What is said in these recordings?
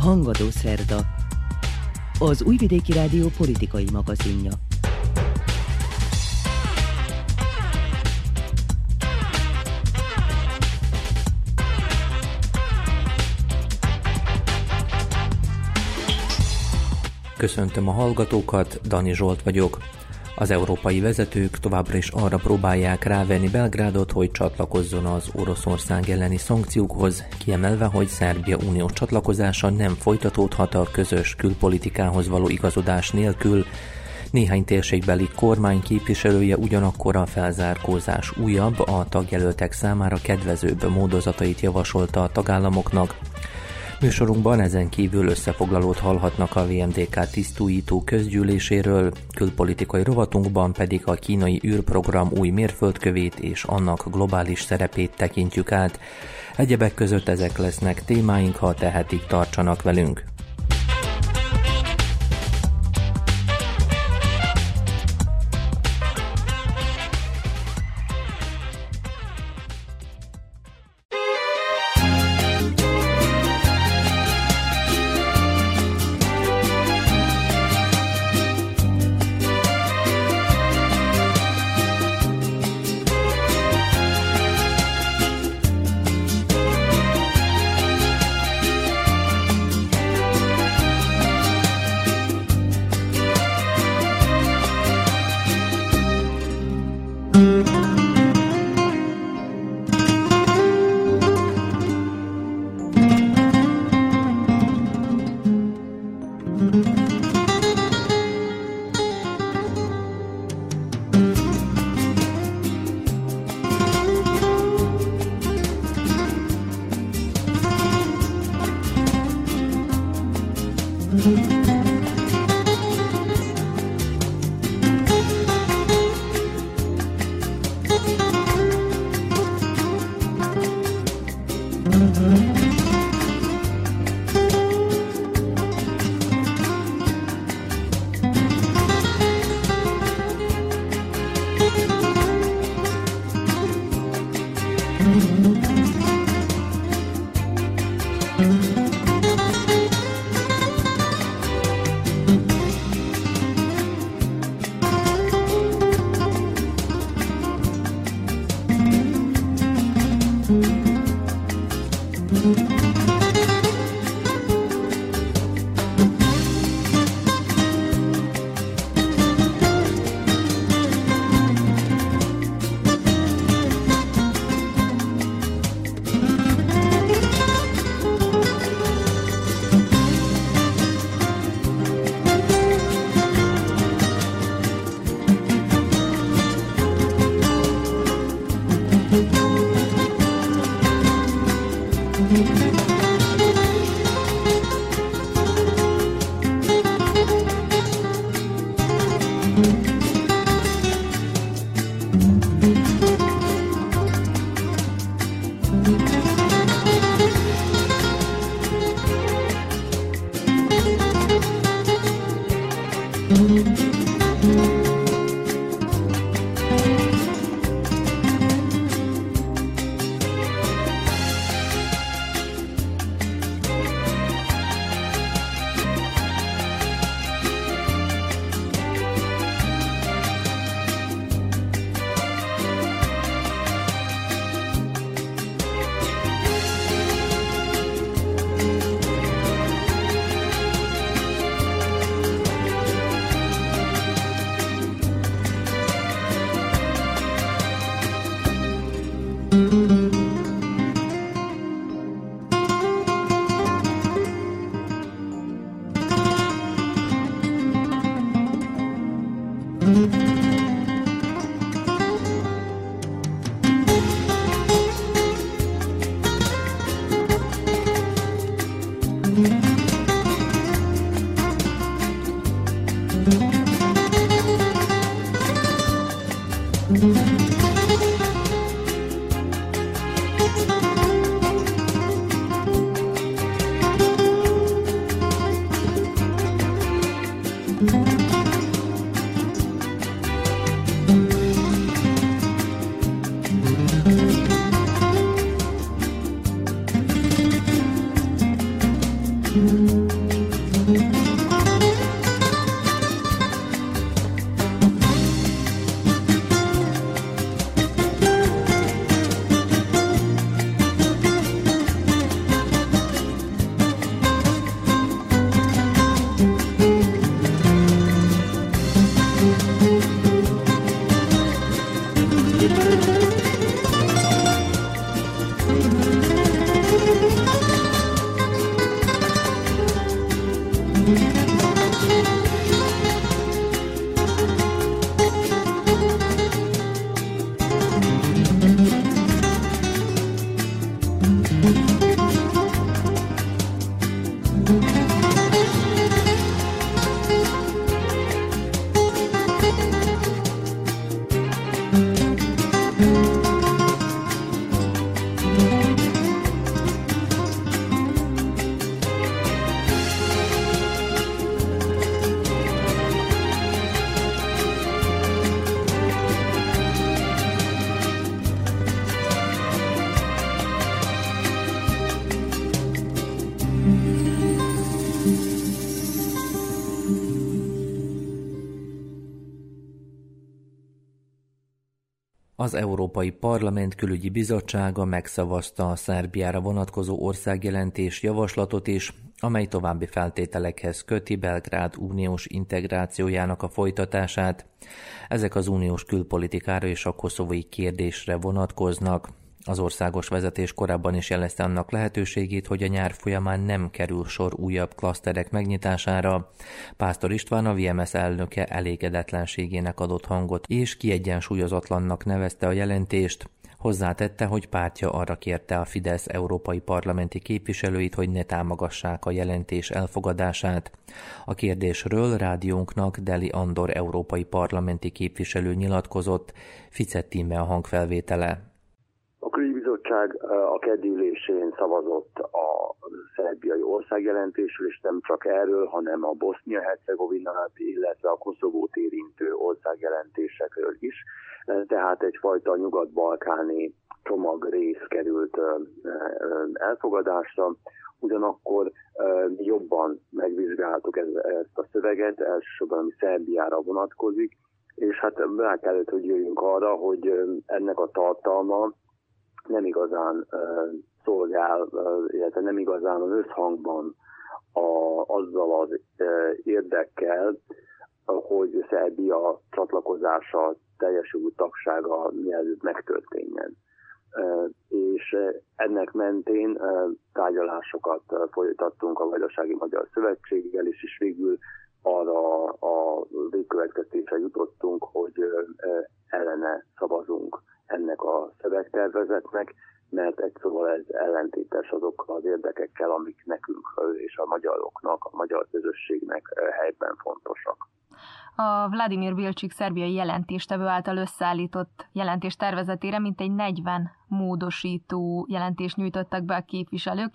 Hangadó szerda, az Újvidéki Rádió politikai magazinja. Köszöntöm a hallgatókat, Dani Zsolt vagyok. Az európai vezetők továbbra is arra próbálják rávenni Belgrádot, hogy csatlakozzon az Oroszország elleni szankciókhoz, kiemelve, hogy Szerbia uniós csatlakozása nem folytatódhat a közös külpolitikához való igazodás nélkül. Néhány térségbeli kormány képviselője ugyanakkor a felzárkózás újabb, a tagjelöltek számára kedvezőbb módozatait javasolta a tagállamoknak. Műsorunkban ezen kívül összefoglalót hallhatnak a VMDK tisztújító közgyűléséről, külpolitikai rovatunkban pedig a kínai űrprogram új mérföldkövét és annak globális szerepét tekintjük át. Egyebek között ezek lesznek témáink, ha tehetik, tartsanak velünk. Az Európai Parlament Külügyi Bizottsága megszavazta a Szerbiára vonatkozó országjelentés javaslatot is, amely további feltételekhez köti Belgrád uniós integrációjának a folytatását. Ezek az uniós külpolitikára és a koszovói kérdésre vonatkoznak. Az országos vezetés korábban is jelezte annak lehetőségét, hogy a nyár folyamán nem kerül sor újabb klaszterek megnyitására. Pásztor István, a VMS elnöke elégedetlenségének adott hangot, és kiegyensúlyozatlannak nevezte a jelentést. Hozzátette, hogy pártja arra kérte a Fidesz európai parlamenti képviselőit, hogy ne támogassák a jelentés elfogadását. A kérdésről rádiónknak Deli Andor európai parlamenti képviselő nyilatkozott, Fice Tímea hangfelvétele. A külügybizottság a keddi ülésén szavazott a szerbiai országjelentésről, és nem csak erről, hanem a Bosznia-Hercegovinát, illetve a Koszovót érintő országjelentésekről is. Tehát egyfajta nyugat-balkáni csomagrész került elfogadásra. Ugyanakkor jobban megvizsgáltuk ezt a szöveget, elsősorban ami Szerbiára vonatkozik, és hát rá kellett, hogy jöjjünk arra, hogy ennek a tartalma nem igazán szolgál, illetve nem igazán az összhangban azzal az érdekkel, hogy Szerbia csatlakozása, teljes jogú tagsága mielőtt megtörténjen. És ennek mentén tárgyalásokat folytattunk a Vajdasági Magyar Szövetséggel, és végül arra a végkövetkeztésre jutottunk, hogy ellene szavazunk ennek a szövegtervezetnek, mert egyszerűen ez ellentétes azokkal az érdekekkel, amik nekünk és a magyaroknak, a magyar közösségnek helyben fontosak. A Vladimir Bilčík szerbiai jelentéstevő által összeállított jelentéstervezetére mintegy 40 módosító jelentést nyújtottak be a képviselők,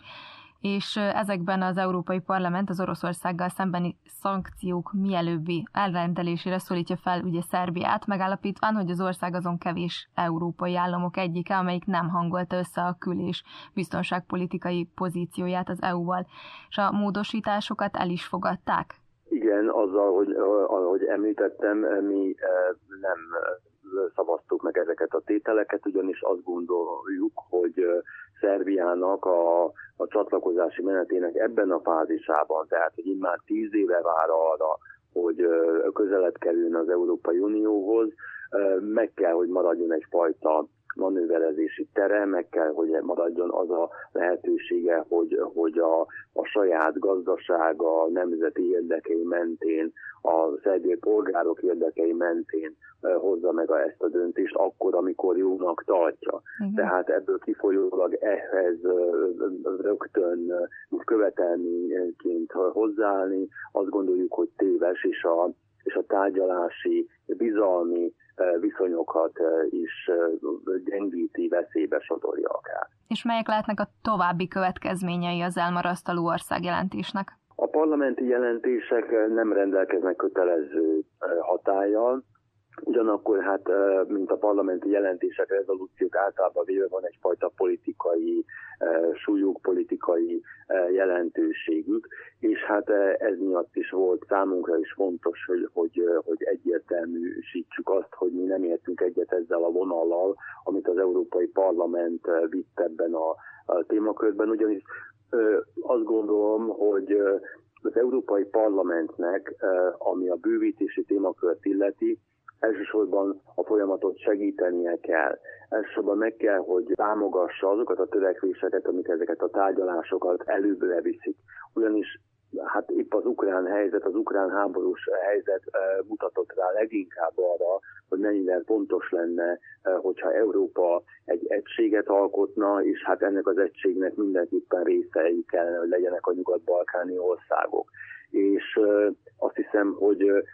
és ezekben az Európai Parlament az Oroszországgal szembeni szankciók mielőbbi elrendelésére szólítja fel ugye Szerbiát, megállapítván, hogy az ország azon kevés európai államok egyike, amelyik nem hangolta össze a kül- és biztonságpolitikai pozícióját az EU-val. És a módosításokat el is fogadták? Igen, azzal, hogy ahogy említettem, mi nem szavaztuk meg ezeket a tételeket, ugyanis azt gondoljuk, hogy Szerbiának a csatlakozási menetének ebben a fázisában, tehát hogy immár 10 éve vár arra, hogy közelebb kerüljön az Európai Unióhoz, meg kell, hogy maradjon egyfajta manőverezési tere, meg kell, hogy maradjon az a lehetősége, hogy a saját gazdasága, a nemzeti érdekei mentén, a szerb polgárok érdekei mentén hozza meg ezt a döntést akkor, amikor jónak tartja. Igen. Tehát ebből kifolyólag ehhez rögtön követelményként hozzáállni, azt gondoljuk, hogy téves, és a tárgyalási, bizalmi viszonyokat is gyengíti, veszélybe sodorja akár. És melyek lehetnek a további következményei az elmarasztaló országjelentésnek? A parlamenti jelentések nem rendelkeznek kötelező hatállyal, ugyanakkor hát, mint a parlamenti jelentések, rezolúciók általában véve van egyfajta politikai súlyuk, politikai jelentőségük, és hát ez miatt is volt számunkra is fontos, hogy egyértelműsítsük azt, hogy mi nem értünk egyet ezzel a vonallal, amit az Európai Parlament vitt ebben a témakörben, ugyanis azt gondolom, hogy az Európai Parlamentnek, ami a bővítési témakört illeti, elsősorban a folyamatot segítenie kell. Elsősorban meg kell, hogy támogassa azokat a törekvéseket, amik ezeket a tárgyalásokat előbbre viszik. Ugyanis hát épp az ukrán helyzet, az ukrán háborús helyzet mutatott rá leginkább arra, hogy mennyire fontos lenne, hogyha Európa egy egységet alkotna, és hát ennek az egységnek mindenképpen részei kellene, hogy legyenek a nyugat-balkáni országok. És azt hiszem,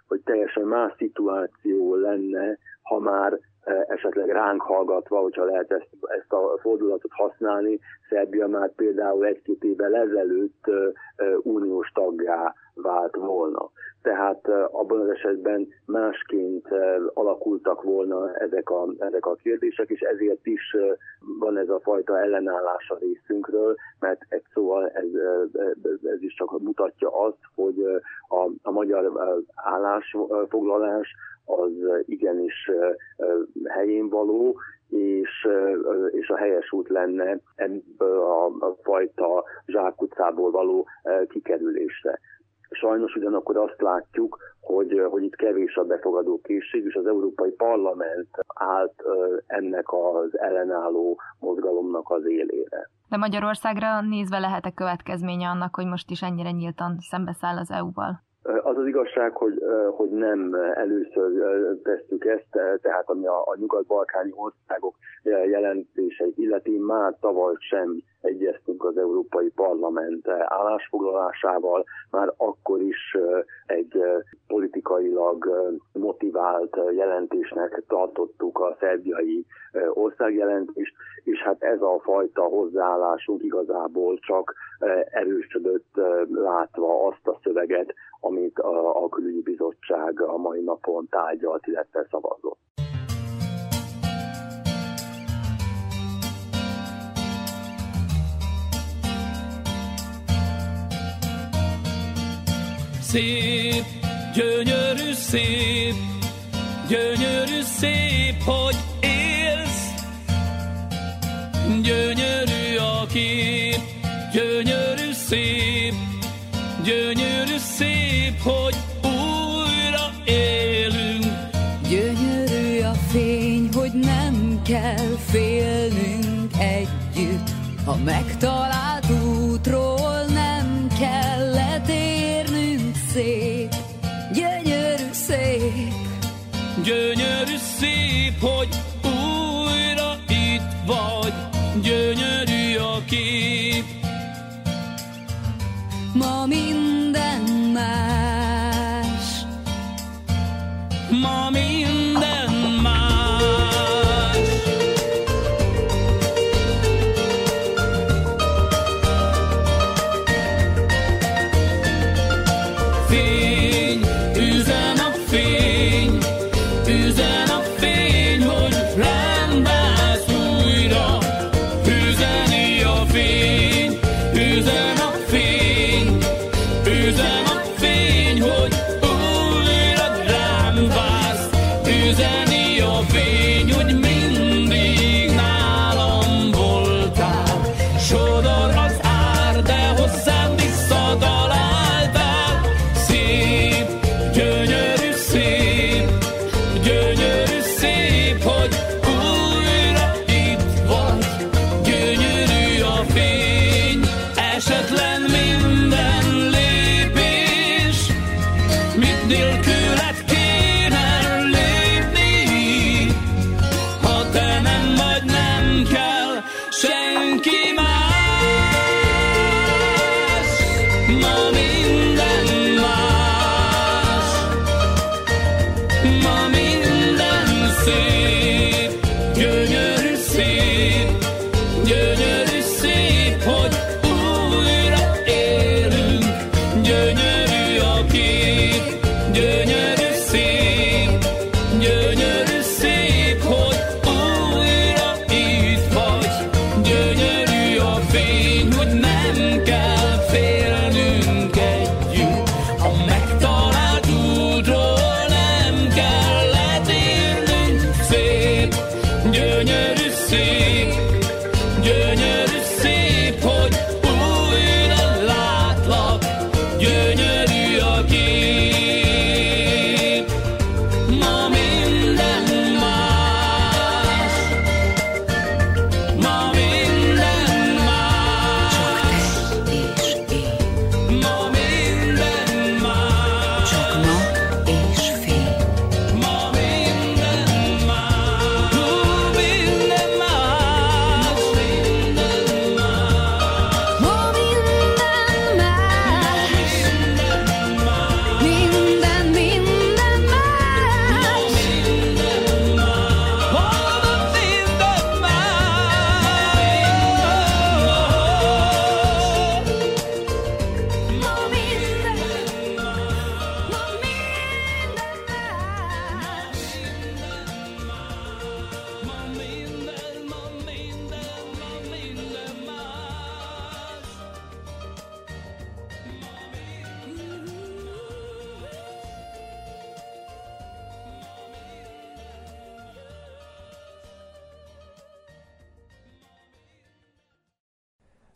hogy teljesen más szituáció lenne, ha már esetleg ránk hallgatva, hogyha lehet ezt a fordulatot használni, Szerbia már például 1-2 évvel ezelőtt uniós taggá vált volna. Tehát abban az esetben másként alakultak volna ezek a kérdések, és ezért is van ez a fajta ellenállás a részünkről, mert egy szóval ez is csak mutatja azt, hogy a magyar állásfoglalás az igenis helyén való, és a helyes út lenne ebből a fajta zsákutcából való kikerülésre. Sajnos ugyanakkor azt látjuk, hogy itt kevés a befogadókészség, és az Európai Parlament állt ennek az ellenálló mozgalomnak az élére. De Magyarországra nézve lehet-e következménye annak, hogy most is ennyire nyíltan szembeszáll az EU-val? Az az igazság, hogy nem először tesszük ezt, tehát ami a nyugat-balkáni országok jelentéseit illeti, már tavaly sem egyeztünk az Európai Parlament állásfoglalásával, már akkor is egy politikailag motivált jelentésnek tartottuk a szerbiai országjelentést, és hát ez a fajta hozzáállásunk igazából csak erősödött, látva azt a szöveget, amit a Külügyi Bizottság a mai napon tárgyalt, illetve szavazott. Szép, gyönyörű, szép, gyönyörű, szép, hogy élsz. Gyönyörű a kép, gyönyörű, szép, gyönyörű, szép, hogy újra élünk. Gyönyörű a fény, hogy nem kell félnünk együtt, ha megtalált útról nem kell letérnünk. Szép, gyönyörű, szép, gyönyörű, szép, hogy újra itt vagy. Gyönyörű a kép, ma minden más, ma minden más.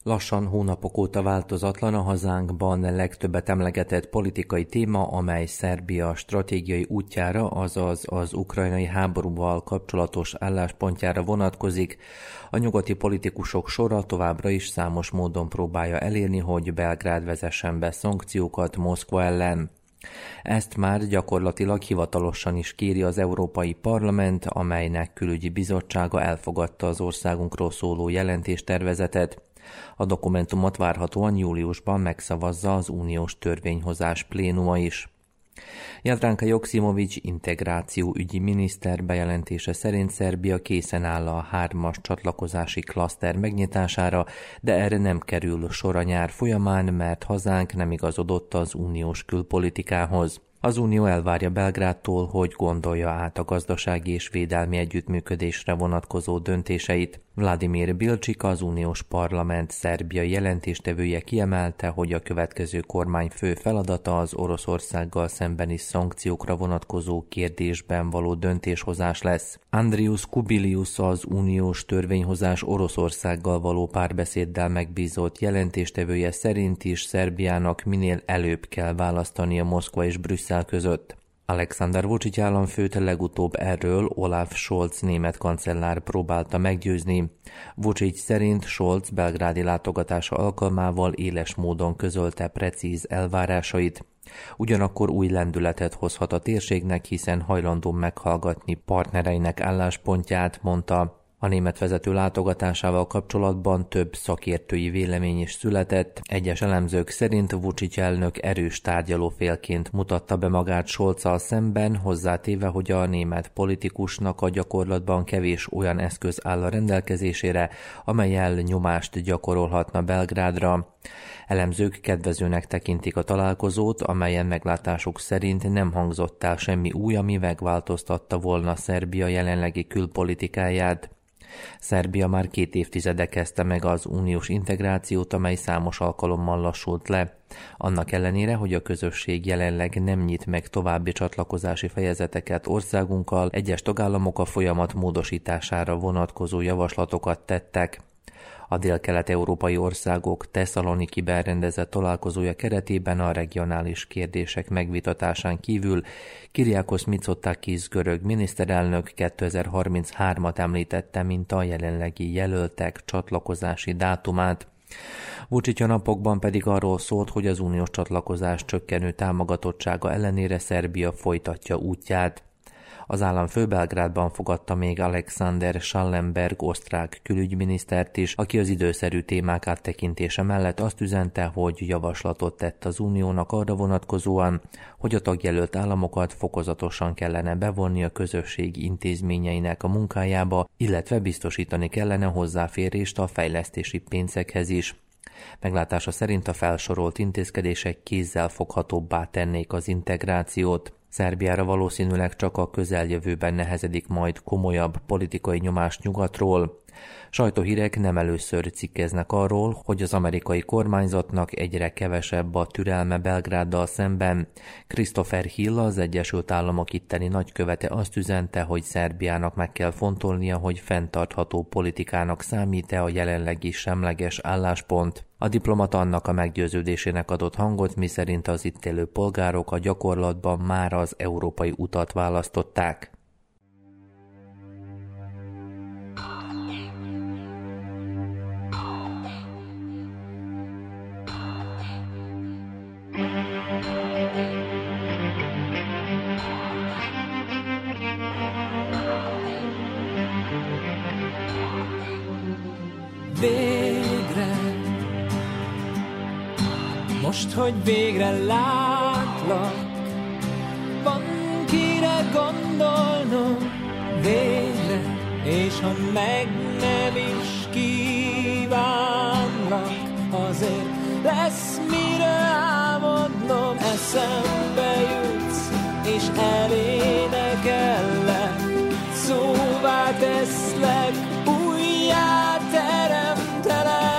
Lassan hónapok óta változatlan a hazánkban legtöbbet emlegetett politikai téma, amely Szerbia stratégiai útjára, azaz az ukrajnai háborúval kapcsolatos álláspontjára vonatkozik. A nyugati politikusok sora továbbra is számos módon próbálja elérni, hogy Belgrád vezessen be szankciókat Moszkva ellen. Ezt már gyakorlatilag hivatalosan is kéri az Európai Parlament, amelynek külügyi bizottsága elfogadta az országunkról szóló jelentéstervezetet. A dokumentumot várhatóan júliusban megszavazza az uniós törvényhozás plénuma is. Jadranka Joksimovics integrációügyi miniszter bejelentése szerint Szerbia készen áll a 3-as csatlakozási klaszter megnyitására, de erre nem kerül sor a nyár folyamán, mert hazánk nem igazodott az uniós külpolitikához. Az Unió elvárja Belgrádtól, hogy gondolja át a gazdasági és védelmi együttműködésre vonatkozó döntéseit. Vladimir Bilčík, az uniós parlament szerbiai jelentéstevője kiemelte, hogy a következő kormányfő feladata az Oroszországgal szembeni szankciókra vonatkozó kérdésben való döntéshozás lesz. Andrius Kubilius, az uniós törvényhozás Oroszországgal való párbeszéddel megbízott jelentéstevője szerint is Szerbiának minél előbb kell választania Moszkva és Brüsszel között. Alexander Vucic államfőt legutóbb erről Olaf Scholz német kancellár próbálta meggyőzni. Vucic szerint Scholz belgrádi látogatása alkalmával éles módon közölte precíz elvárásait. Ugyanakkor új lendületet hozhat a térségnek, hiszen hajlandó meghallgatni partnereinek álláspontját, mondta. A német vezető látogatásával kapcsolatban több szakértői vélemény is született. Egyes elemzők szerint Vucic elnök erős tárgyalófélként mutatta be magát Scholzzal szemben, hozzátéve, hogy a német politikusnak a gyakorlatban kevés olyan eszköz áll a rendelkezésére, amellyel nyomást gyakorolhatna Belgrádra. Elemzők kedvezőnek tekintik a találkozót, amelyen meglátásuk szerint nem hangzott el semmi új, ami megváltoztatta volna Szerbia jelenlegi külpolitikáját. Szerbia már 2 évtizede kezdte meg az uniós integrációt, amely számos alkalommal lassult le. Annak ellenére, hogy a közösség jelenleg nem nyit meg további csatlakozási fejezeteket országunkkal, egyes tagállamok a folyamat módosítására vonatkozó javaslatokat tettek. A dél-kelet-európai országok Tesszalonikiben rendezett találkozója keretében a regionális kérdések megvitatásán kívül Kiriakosz Micotakisz görög miniszterelnök 2033-at említette, mint a jelenlegi jelöltek csatlakozási dátumát. Vucic a napokban pedig arról szólt, hogy az uniós csatlakozás csökkenő támogatottsága ellenére Szerbia folytatja útját. Az államfő Belgrádban fogadta még Alexander Schallenberg osztrák külügyminisztert is, aki az időszerű témák áttekintése mellett azt üzente, hogy javaslatot tett az uniónak arra vonatkozóan, hogy a tagjelölt államokat fokozatosan kellene bevonni a közösség intézményeinek a munkájába, illetve biztosítani kellene hozzáférést a fejlesztési pénzekhez is. Meglátása szerint a felsorolt intézkedések kézzelfoghatóbbá tennék az integrációt. Szerbiára valószínűleg csak a közeljövőben nehezedik majd komolyabb politikai nyomás nyugatról. Sajtóhírek nem először cikkeznek arról, hogy az amerikai kormányzatnak egyre kevesebb a türelme Belgráddal szemben. Christopher Hill, az Egyesült Államok itteni nagykövete azt üzente, hogy Szerbiának meg kell fontolnia, hogy fenntartható politikának számít-e a jelenlegi semleges álláspont. A diplomata annak a meggyőződésének adott hangot, miszerint az itt élő polgárok a gyakorlatban már az európai utat választották. Most, hogy végre látlak, van kire gondolnom végre, és ha meg nem is kívánlak, azért lesz mire álmodnom, eszembe jutsz, és elénekellek, szóvá teszlek, újjá teremtelek.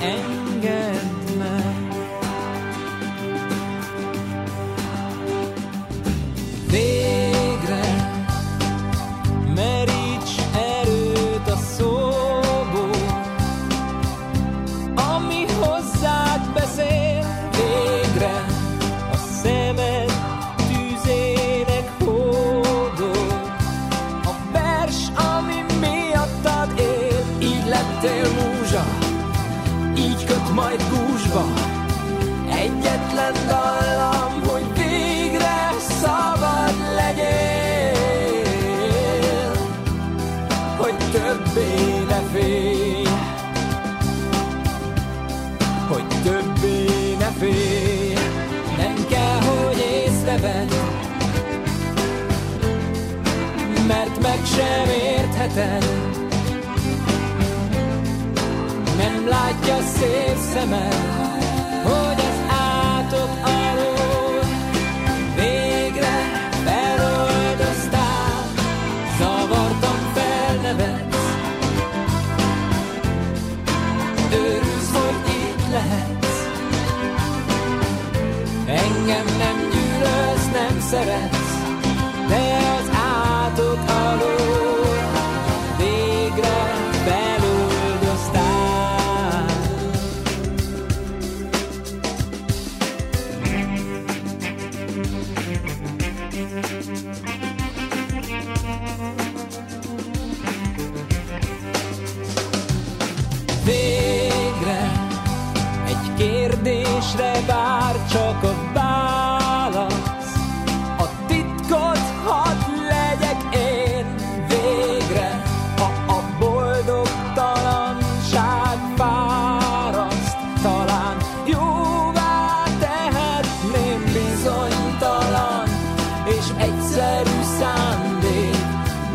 Engedd meg. Végre, mert lettél múzsa, így köt majd gúzsba. Egyetlen dallam, hogy végre szabad legyél, hogy többé ne félj, hogy többé ne félj. Nem kell, hogy észrevedd, mert meg sem értheted. Nem látja szép szemed, hogy az átod alól végre feloldoztál. Zavartam, felnevetsz, örülsz, hogy itt lehetsz. Engem nem gyűlölsz, nem szeretsz, de az átod alól végre bár csak a válasz, a titkot hadd legyek én végre, ha a boldogtalanság fáraszt, talán jóvá tehetném bizonytalan és egyszerű szándék,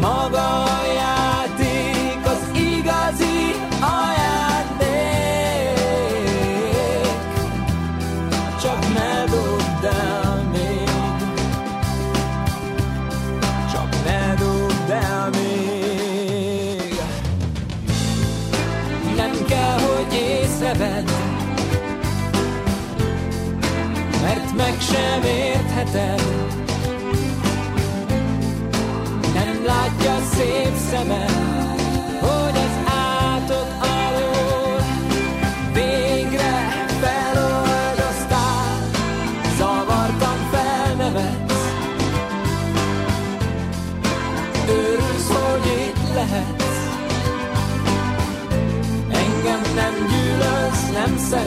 maga a játék, az igazi ajándék. Mert meg sem értheted, nem látja szép szemed, hogy az átod alól végre feloldoztál. Zavartan, felnevetsz, örülsz, hogy itt lehetsz. Engem nem gyűlölsz, nem szeretsz,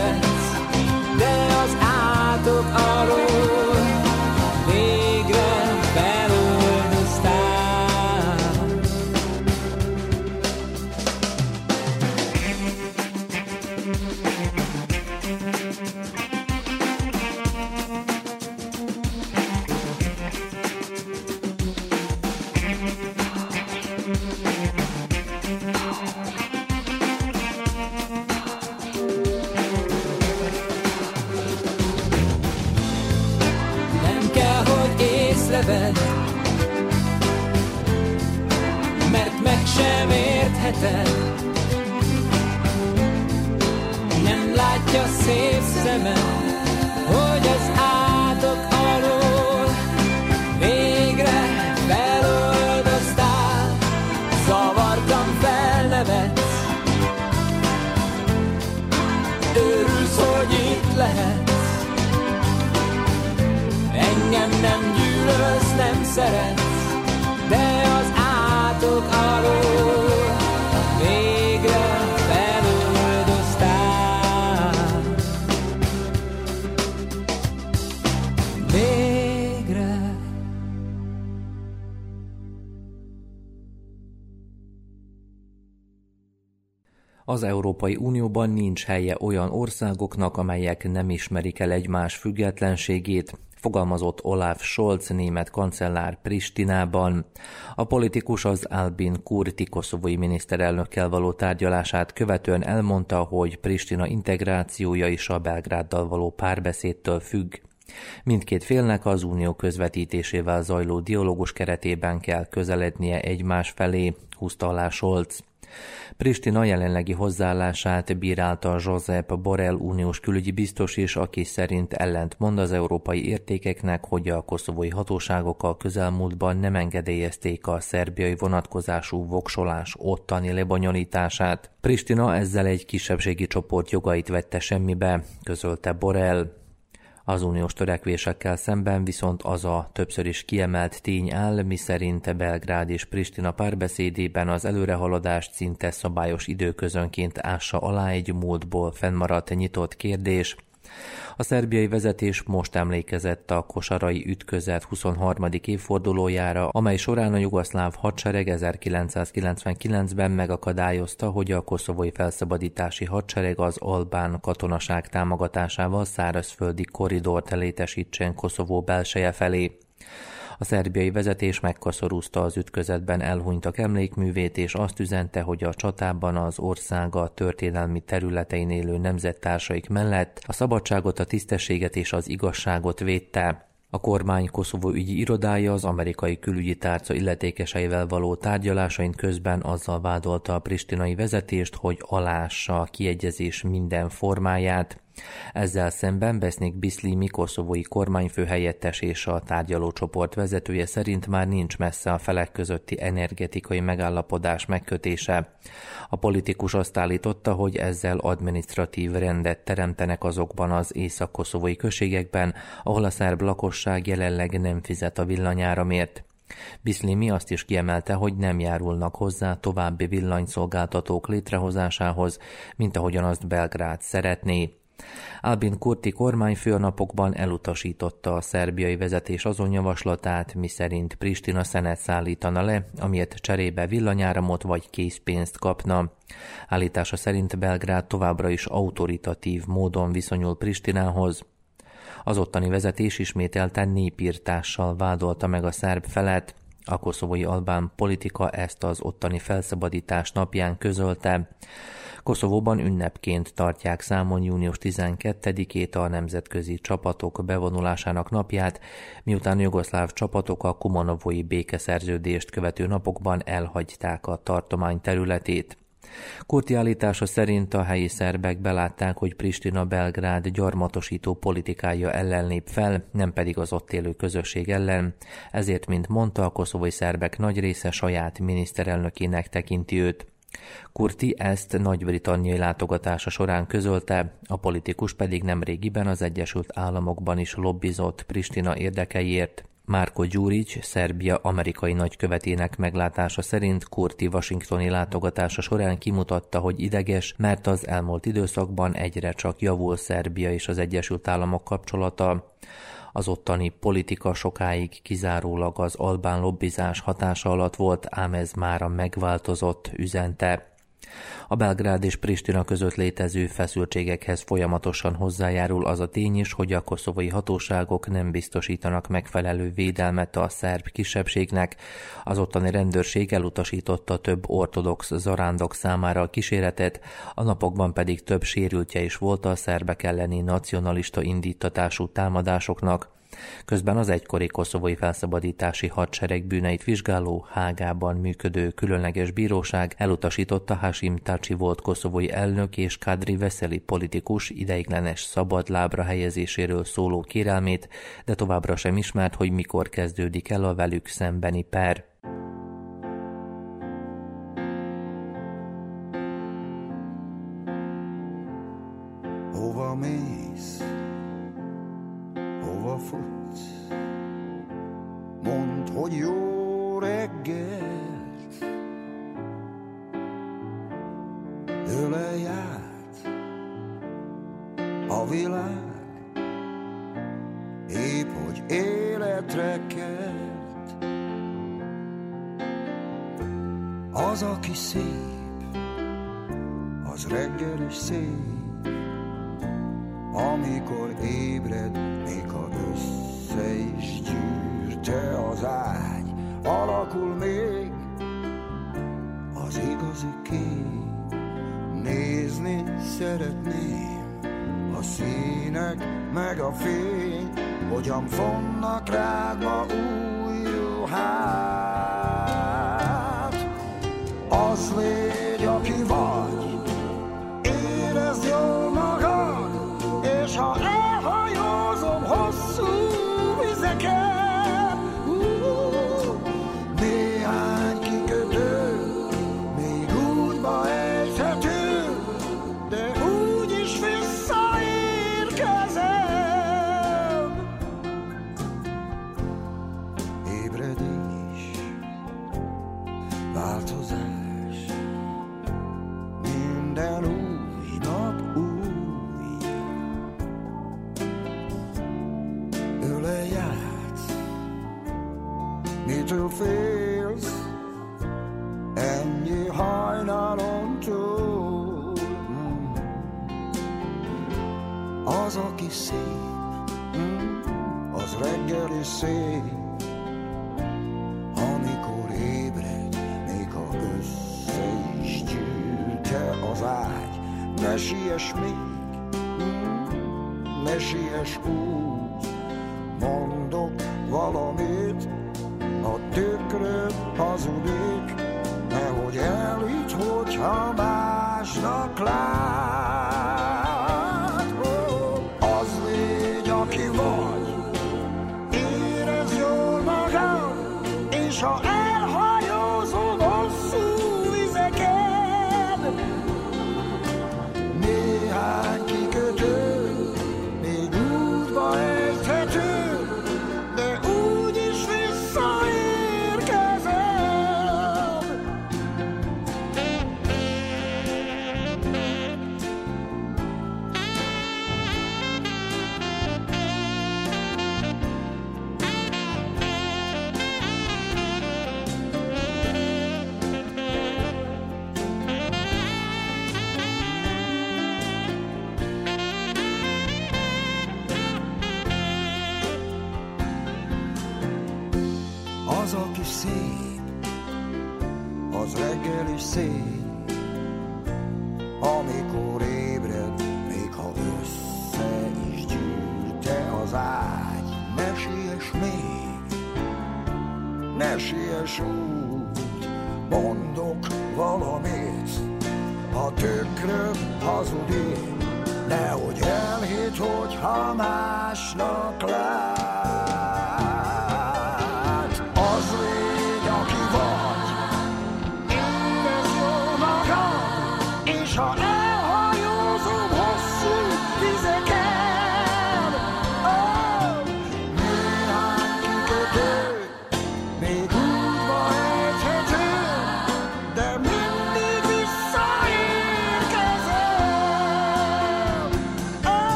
de az átok alól végre feloldoztál. Mert meg sem értheted, nem látja szép szemed, hogy az átok alól végre feloldoztál. Zavartam, felnevetsz, örülsz, hogy itt lehetsz. Engem nem gyűlölsz, nem szeretsz, de az átok alól végre feloldoztál. Végre. Az Európai Unióban nincs helye olyan országoknak, amelyek nem ismerik el egymás függetlenségét, fogalmazott Olaf Scholz német kancellár Pristinában. A politikus az Albin Kurti koszovói miniszterelnökkel való tárgyalását követően elmondta, hogy Pristina integrációja is a Belgráddal való párbeszédtől függ. Mindkét félnek az unió közvetítésével zajló dialógus keretében kell közelednie egymás felé, húzta alá Scholz. Pristina jelenlegi hozzáállását bírálta Josep Borrell uniós külügyi biztos is, aki szerint ellentmond az európai értékeknek, hogy a koszovói hatóságok a közelmúltban nem engedélyezték a szerbiai vonatkozású voksolás ottani lebonyolítását. Pristina ezzel egy kisebbségi csoport jogait vette semmibe, közölte Borrell. Az uniós törekvésekkel szemben viszont az a többször is kiemelt tény áll, miszerint Belgrád és Pristina párbeszédében az előrehaladást szinte szabályos időközönként ássa alá egy múltból fennmaradt nyitott kérdés. A szerbiai vezetés most emlékezett a kosarai ütközet 23. évfordulójára, amely során a jugoszláv hadsereg 1999-ben megakadályozta, hogy a koszovói felszabadítási hadsereg az albán katonaság támogatásával szárazföldi korridort létesítsen Koszovó belseje felé. A szerbiai vezetés megkoszorúzta az ütközetben elhunytak emlékművét, és azt üzente, hogy a csatában az országa történelmi területein élő nemzettársaik mellett a szabadságot, a tisztességet és az igazságot védte. A kormány Koszovó ügyi irodája az amerikai külügyi tárca illetékeseivel való tárgyalásain közben azzal vádolta a pristinai vezetést, hogy aláássa a kiegyezés minden formáját. Ezzel szemben Besznik Bisli koszovói kormányfő helyettes és a tárgyalócsoport vezetője szerint már nincs messze a felek közötti energetikai megállapodás megkötése. A politikus azt állította, hogy ezzel adminisztratív rendet teremtenek azokban az észak-koszovói községekben, ahol a szerb lakosság jelenleg nem fizet a villanyáramért. Bisli azt is kiemelte, hogy nem járulnak hozzá további villanyszolgáltatók létrehozásához, mint ahogyan azt Belgrád szeretné. Albin Kurti kormányfő a napokban elutasította a szerbiai vezetés azon javaslatát, miszerint Pristina szenet szállítana le, amiért cserébe villanyáramot vagy készpénzt kapna. Állítása szerint Belgrád továbbra is autoritatív módon viszonyul Pristinához. Az ottani vezetés ismételten népirtással vádolta meg a szerb felet. A koszovói albán politika ezt az ottani felszabadítás napján közölte. Koszovóban ünnepként tartják számon június 12-ét, a nemzetközi csapatok bevonulásának napját, miután a jugoszláv csapatok a kumanovói békeszerződést követő napokban elhagyták a tartomány területét. Kurti állítása szerint a helyi szerbek belátták, hogy Pristina-Belgrád gyarmatosító politikája ellen lép fel, nem pedig az ott élő közösség ellen, ezért, mint mondta, a koszovói szerbek nagy része saját miniszterelnökének tekinti őt. Kurti ezt nagy-britanniai látogatása során közölte, a politikus pedig nemrégiben az Egyesült Államokban is lobbizott Pristina érdekeiért. Marko Đurić, Szerbia amerikai nagykövetének meglátása szerint Kurti washingtoni látogatása során kimutatta, hogy ideges, mert az elmúlt időszakban egyre csak javul Szerbia és az Egyesült Államok kapcsolata. Az ottani politika sokáig kizárólag az albán lobbizás hatása alatt volt, ám ez mára megváltozott, üzente. A Belgrád és Pristina között létező feszültségekhez folyamatosan hozzájárul az a tény is, hogy a koszovói hatóságok nem biztosítanak megfelelő védelmet a szerb kisebbségnek. Az ottani rendőrség elutasította több ortodox zarándok számára a kíséretet, a napokban pedig több sérültje is volt a szerbek elleni nacionalista indítatású támadásoknak. Közben az egykori koszovói felszabadítási hadsereg bűneit vizsgáló, Hágában működő különleges bíróság elutasította Hasim Taci volt koszovói elnök és Kadri Veseli politikus ideiglenes szabadlábra helyezéséről szóló kérelmét, de továbbra sem ismert, hogy mikor kezdődik el a velük szembeni per. Hova mész? Hova futsz? Mondd, hogy jó reggelt. Ölelj át a világ, épp hogy életre kelt. Az, aki szép, az reggel is szép, amikor ébred, még ha össze is gyűrte az ágy, alakul még az igazi kép. Nézni szeretném a színek meg a fény, hogyan fonnak rágva új ruhát. Az légy, aki vagy, érezd jól magad, és ha elhajózom hosszú vizeken, néhány kikötő még útba ejthető, de úgyis visszaérkezem. az, aki szép, az reggeli szép, amikor ébred, még ha össze is gyűlte az ágy. Ne siess még, ne siess úgy, mondok valamit, a tükröm hazudik, nehogy elhiggy, hogyha másnak lát. Az légy, aki vagy, érezd jól magad, és ha elhajózod hosszú vizeken, néhány kikötő még útba ejthető, szép, az reggel is szép, amikor ébred, még ha össze is gyűlte az ágy. Ne siess még, ne siess úgy, mondok valamit, a tükröm hazudik, nehogy elhidd, hogyha másnak lát. Az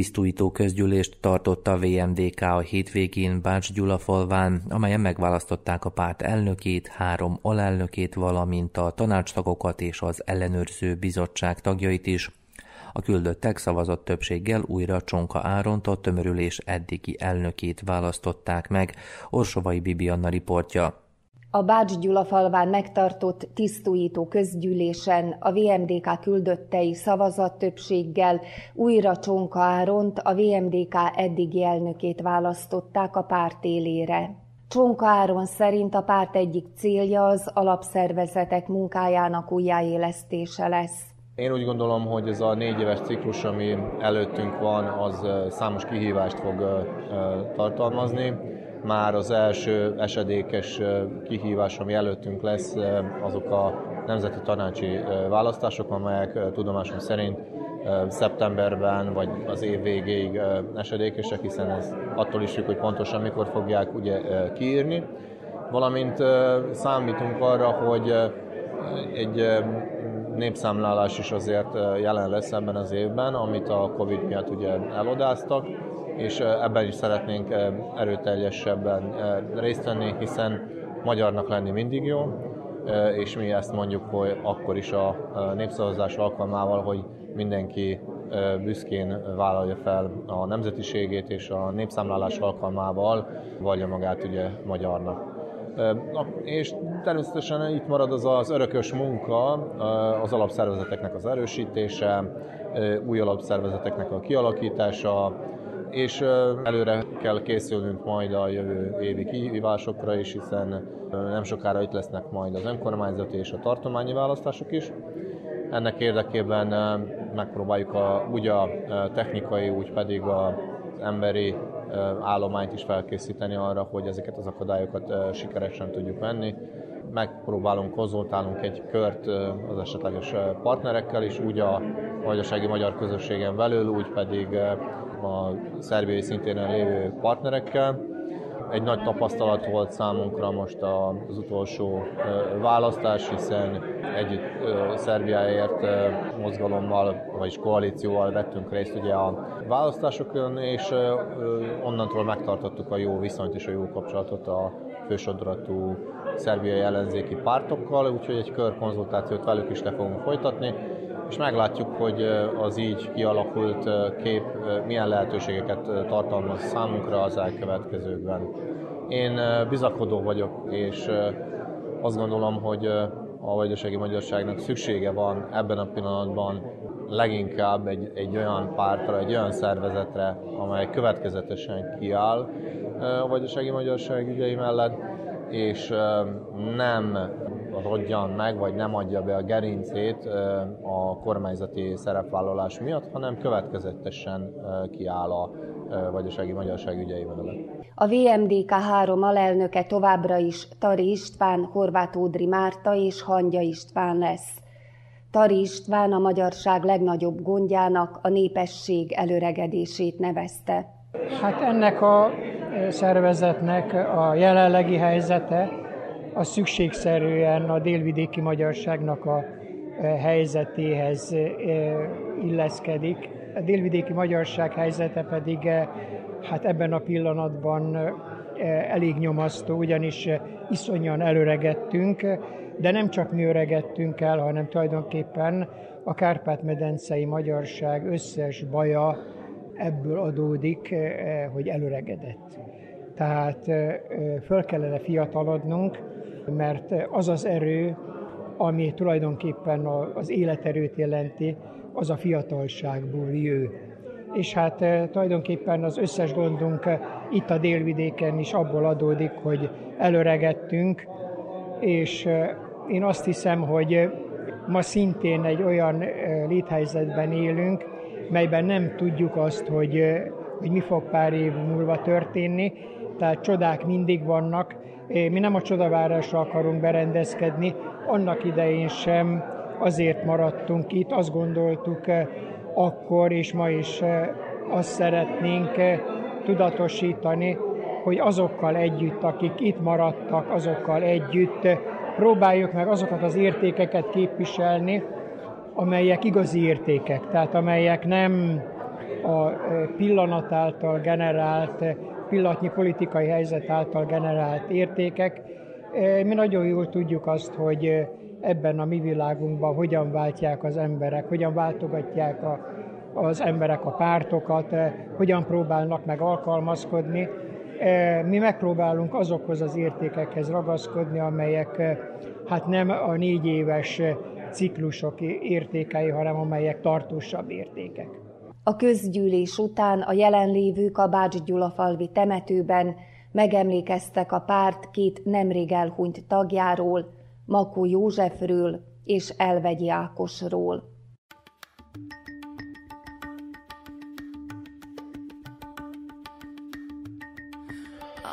tisztújtó közgyűlést tartott a VMDK a hétvégén Bács Gyula falván, amelyen megválasztották a párt elnökét, 3 alelnökét, valamint a tanácstagokat és az ellenőrző bizottság tagjait is. A küldöttek szavazott többséggel újra Csonka Áront, a tömörülés eddigi elnökét választották meg. Orsovai Bibiana riportja. A Bács Gyula falván megtartott tisztújító közgyűlésen a VMDK küldöttei szavazattöbbséggel újra Csonka Áront, a VMDK eddigi elnökét választották a párt élére. Csonka Áron szerint a párt egyik célja az alapszervezetek munkájának újjáélesztése lesz. Én úgy gondolom, hogy ez a 4 éves ciklus, ami előttünk van, az számos kihívást fog tartalmazni. Már az első esedékes kihívás, ami előttünk lesz, azok a nemzeti tanácsi választások, amelyek tudomásom szerint szeptemberben vagy az év végéig esedékesek, hiszen ez attól is függ, hogy pontosan mikor fogják ugye kiírni. Valamint számítunk arra, hogy egy népszámlálás is azért jelen lesz ebben az évben, amit a Covid miatt ugye elodáztak, és ebben is szeretnénk erőteljesebben részt venni, hiszen magyarnak lenni mindig jó, és mi ezt mondjuk, hogy akkor is a népszavazás alkalmával, hogy mindenki büszkén vállalja fel a nemzetiségét, és a népszámlálás alkalmával vallja magát ugye magyarnak. És természetesen itt marad az örökös munka, az alapszervezeteknek az erősítése, új alapszervezeteknek a kialakítása, és előre kell készülnünk majd a jövő évi kihívásokra is, hiszen nem sokára itt lesznek majd az önkormányzati és a tartományi választások is. Ennek érdekében megpróbáljuk úgy a technikai, úgy pedig az emberi állományt is felkészíteni arra, hogy ezeket az akadályokat sikeresen tudjuk venni. Megpróbálunk, konzultálunk egy kört az esetleges partnerekkel is, úgy a vajdasági magyar közösségen belül, úgy pedig a szerbiai szintéren lévő partnerekkel. Egy nagy tapasztalat volt számunkra most az utolsó választás, hiszen együtt Szerbiáért mozgalommal, vagyis koalícióval vettünk részt ugye a választásokon, és onnantól megtartottuk a jó viszonyt és a jó kapcsolatot a fősodratú szerbiai ellenzéki pártokkal, úgyhogy egy körkonzultációt velük is le fogunk folytatni, és meglátjuk, hogy az így kialakult kép milyen lehetőségeket tartalmaz számunkra az elkövetkezőkben. Én bizakodó vagyok, és azt gondolom, hogy a vajdasági magyarságnak szüksége van ebben a pillanatban leginkább egy olyan pártra, egy olyan szervezetre, amely következetesen kiáll a vajdasági magyarság ügyei mellett, és nem rodjan meg, vagy nem adja be a gerincét a kormányzati szerepvállalás miatt, hanem következetesen kiáll a vajdasági magyarság ügyei mellett. A VMDK három alelnöke továbbra is Tari István, Horváth Ódri Márta és Hangya István lesz. Tari István a magyarság legnagyobb gondjának, a népesség előregedését nevezte. Hát ennek a szervezetnek a jelenlegi helyzete az szükségszerűen a délvidéki magyarságnak a helyzetéhez illeszkedik. A délvidéki magyarság helyzete pedig hát ebben a pillanatban elég nyomasztó, ugyanis iszonyan előregettünk, de nem csak mi öregettünk el, hanem tulajdonképpen a Kárpát-medencei magyarság összes baja ebből adódik, hogy előregedett. Tehát föl kellene fiatalodnunk, mert az az erő, ami tulajdonképpen az életerőt jelenti, az a fiatalságból jön. És hát tulajdonképpen az összes gondunk itt a délvidéken is abból adódik, hogy előregettünk, és én azt hiszem, hogy ma szintén egy olyan léthelyzetben élünk, melyben nem tudjuk azt, hogy mi fog pár év múlva történni, tehát csodák mindig vannak. Mi nem a csodavárásra akarunk berendezkedni, annak idején sem azért maradtunk itt, azt gondoltuk akkor és ma is azt szeretnénk tudatosítani, hogy azokkal együtt, akik itt maradtak, azokkal együtt próbáljuk meg azokat az értékeket képviselni, amelyek igazi értékek, tehát amelyek nem a pillanat által generált, pillanatnyi politikai helyzet által generált értékek. Mi nagyon jól tudjuk azt, hogy ebben a mi világunkban hogyan váltják az emberek, hogyan váltogatják az emberek a pártokat, hogyan próbálnak meg alkalmazkodni. Mi megpróbálunk azokhoz az értékekhez ragaszkodni, amelyek hát nem a 4 éves ciklusok értékei, hanem amelyek tartósabb értékek. A közgyűlés után a jelenlévők a Bács-Gyulafalvi temetőben megemlékeztek a párt 2 nemrég elhunyt tagjáról, Marko Józsefről és Elvegyi Ákosról.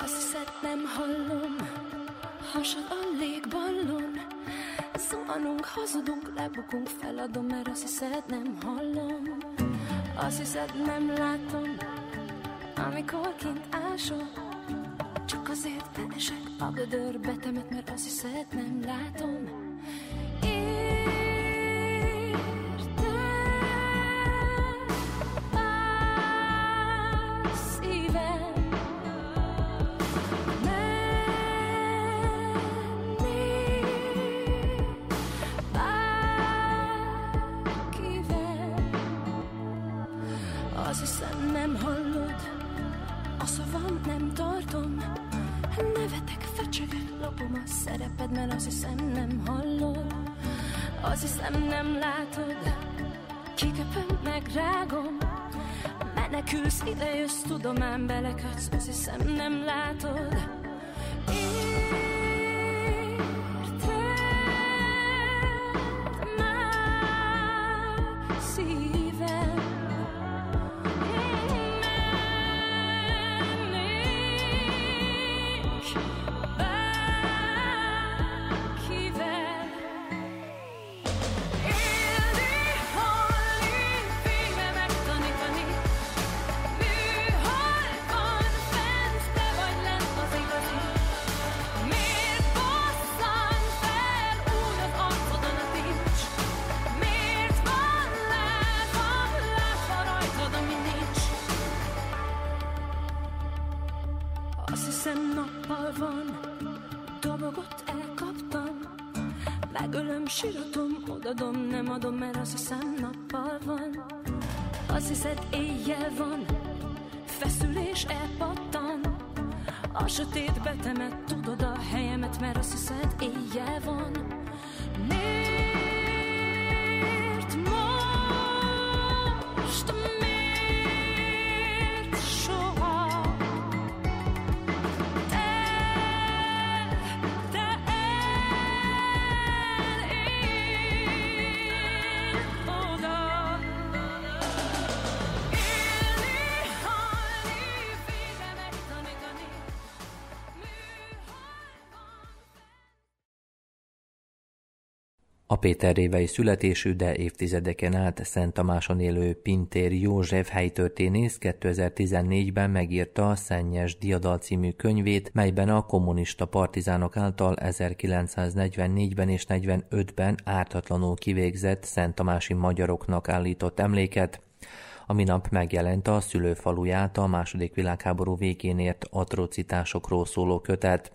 Azt hiszed, nem hallom, hasad a légballon, zuhanunk, hazudunk, lebukunk, feladom, mert azt hiszed, nem hallom. Azt hiszed, nem látom, amikor kint ásom, csak azért beesek a gödörbe, temet, mert azt hiszed, nem látom. Azt hiszem, nem látod, kiköpöm, megrágom, Menekülsz, idejössz, tudom ám belekötsz, az hiszem nem látod. Érted már szívem, mennék bárkivel. Élni, halni, végre megtanítani, műholdban fent, te vagy lent az igazi. Miért bosszant fel úgy az arcodon a tincs? Miért van lábam, látva rajtod, ami nincs? Azt hiszem nappal van, dobogot elkaptam, megölöm, síratom, odadom, nem adom, mert azt hiszem nappal van. Azt hiszed éjjel van, feszülés elpattan, a sötét betemet, tudod a helyemet, mert azt hiszed éjjel van. Miért most, miért soha? Te elér oda. Élni, halni, végre megtanítani, A Péter révei születésű, de évtizedeken át Szent Tamáson élő Pintér József helytörténész 2014-ben megírta a Szennyes Diadal című könyvét, melyben a kommunista partizánok által 1944-ben és 45-ben ártatlanul kivégzett Szent Tamási magyaroknak állított emléket. A minap megjelent a szülőfaluját a II. Világháború végén ért atrocitásokról szóló kötet.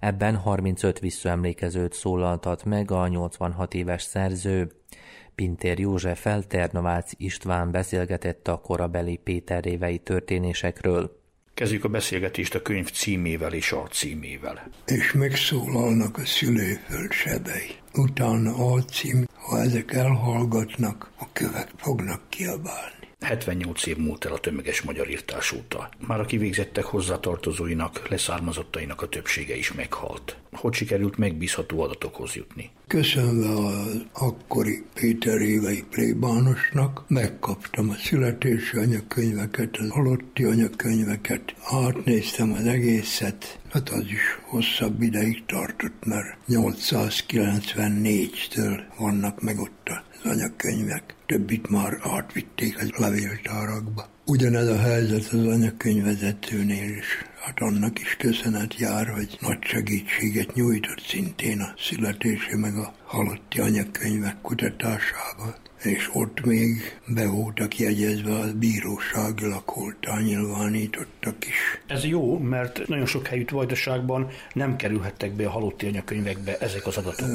Ebben 35 visszaemlékezőt szólaltat meg a 86 éves szerző. Pintér Józseffel Ternovácz István beszélgetett a korabeli Péter révei történésekről. Kezdjük a beszélgetést a könyv címével és a címével. És megszólalnak a szülőföld sebei. Utána a cím, ha ezek elhallgatnak, a kövek fognak kiabálni. 78 év múlt el a tömeges magyarírtás óta. Már a kivégzettek hozzátartozóinak, leszármazottainak a többsége is meghalt. Hogy sikerült megbízható adatokhoz jutni? Köszönve az akkori Péter révei plébánosnak megkaptam a születési anyakönyveket, a halotti anyakönyveket, átnéztem az egészet. Hát az is hosszabb ideig tartott, mert 894-től vannak meg ott az anyakönyvek. Többit már átvitték a levéltárakba. Ugyanez a helyzet az anyakönyvvezetőnél is. Hát annak is köszönet jár, hogy nagy segítséget nyújtott szintén a születési meg a halotti anyakönyvek kutatásában. És ott még be voltak jegyezve a bíróság lakoltá nyilvánítottak is. Ez jó, mert nagyon sok helyütt vajdaságban nem kerülhettek be a halotti anyakönyvekbe ezek az adatok.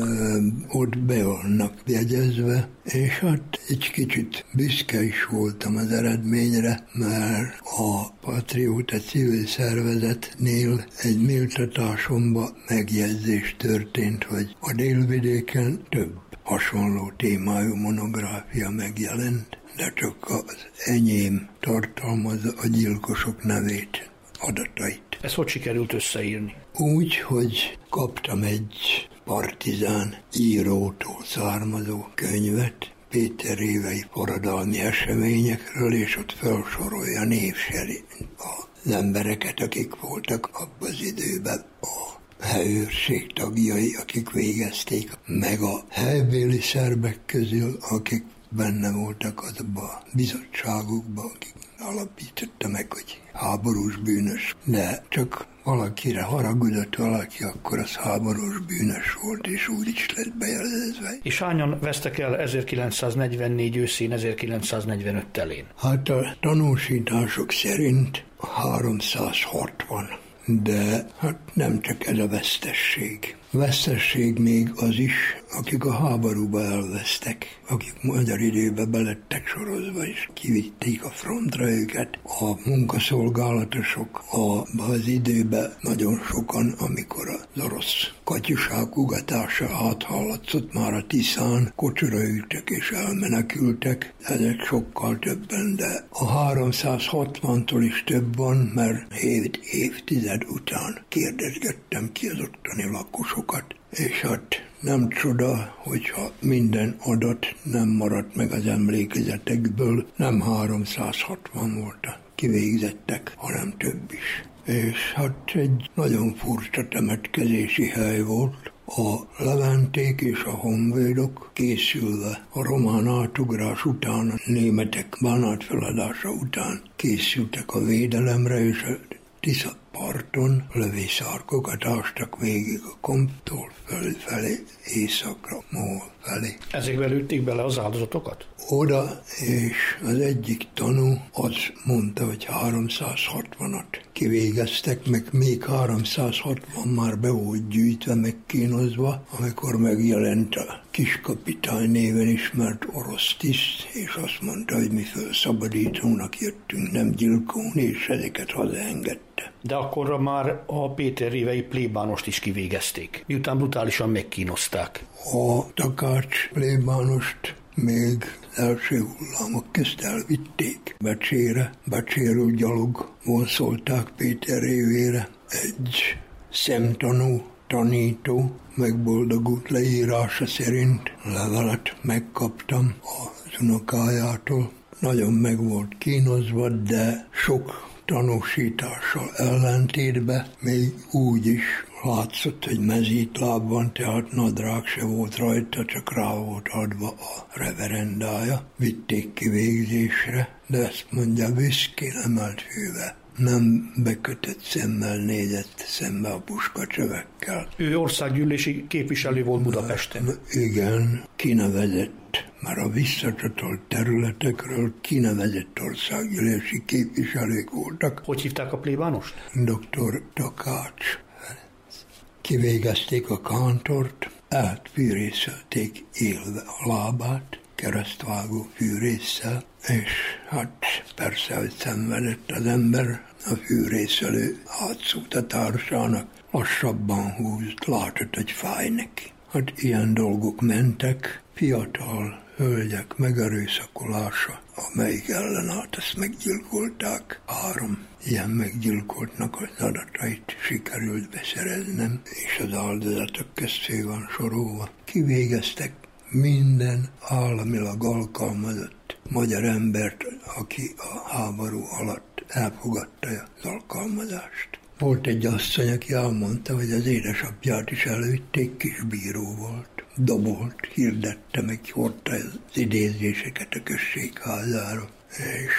Ott be vannak jegyezve, és hát egy kicsit büszke is voltam az eredményre, mert a Patrióta civil szervezetnél egy méltatásomba megjegyzés történt, hogy a délvidéken több hasonló témájú monográfia megjelent, de csak az enyém tartalmazza a gyilkosok nevét, adatait. Ez hogy sikerült összeírni? Úgy, hogy kaptam egy partizán írótól származó könyvet, Péter révei forradalmi eseményekről, és ott felsorolja név szerint az embereket, akik voltak abban az időben a helyőrség tagjai, akik végezték, meg a helybéli szerbek közül, akik benne voltak azokban a bizottságokban, akik alapította meg, hogy háborús bűnös. De csak valakire haragudott valaki, akkor az háborús bűnös volt, és úgy is lett bejelezve. És hányan vesztek el 1944 őszén, 1945 telén? Hát a tanúsítások szerint 360. De hát nem csak ez a vesztesség. vesztesség még az is, akik a háborúba elvesztek, akik magyar időbe belettek sorozva, és kivitték a frontra őket. A munkaszolgálatosok abban az időben nagyon sokan, amikor az orosz katyusák ugatása áthallatszott már a Tiszán, kocsira ültek és elmenekültek, ezek sokkal többen, de a 360-tól is több van, mert 7 évtized után kérdezgettem ki az ottani lakosokat, és hát nem csoda, hogyha minden adat nem maradt meg az emlékezetekből, nem 360 volt a kivégzettek, hanem több is. És hát egy nagyon furcsa temetkezési hely volt. A leventék és a honvédok készülve a román átugrás után, a németek bánátfeladása után készültek a védelemre, és a Tisza parton lövészárkokat ástak végig a Komptól fölfelé, északra, Mól felé. Ezekben lőtték bele az áldozatokat? Oda, és az egyik tanú az mondta, hogy 360-at kivégeztek, meg még 360 már be volt gyűjtve, meg kínozva, amikor megjelent a kiskapitány néven ismert orosz tiszt, és azt mondta, hogy mi felszabadítónak jöttünk, nem gyilkolni, és ezeket hazaengedte. De akkorra már a Péterrévei plébánost is kivégezték, miután brutálisan megkínozták. A Takács plébánost még első hullámok közt elvitték Becsére, Becséről gyalog vonszolták Péterrévére. Egy szemtanú, tanító megboldogult leírása szerint levelet megkaptam az unokájától. Nagyon meg volt kínozva, de sok tanúsítással ellentétben még úgy is látszott, hogy mezítláb van, tehát nadrág se volt rajta, csak rá volt adva a reverendája. Vitték kivégzésre, de ezt mondja büszkén emelt fővel. Nem bekötött szemmel nézett szembe a puskacsövekkel. Ő országgyűlési képviselő volt Budapesten. Igen, kinevezett, már a visszacsatolt területekről kinevezett országgyűlési képviselők voltak. Hogy hívták a plébánost? Dr. Takács. Kivégezték a kántort, átfűrészelték élve a lábát, keresztvágó fűrésszel, és hát persze, hogy szenvedett az ember, a fűrészelő átszúrt a társának, lassabban húzt, látott, hogy fáj neki. Hát ilyen dolgok mentek, fiatal hölgyek megerőszakolása, amelyik ellenállt, ezt meggyilkolták. 3 ilyen meggyilkoltnak az adatait sikerült beszereznem, és az áldozatok közé van sorolva. Kivégeztek minden államilag alkalmazott magyar embert, aki a háború alatt elfogadta az alkalmazást. Volt egy asszony, aki elmondta, hogy az édesapját is előtték, kis bíró volt. Dobolt, hirdette, meg hordta az idézéseket a községházára, és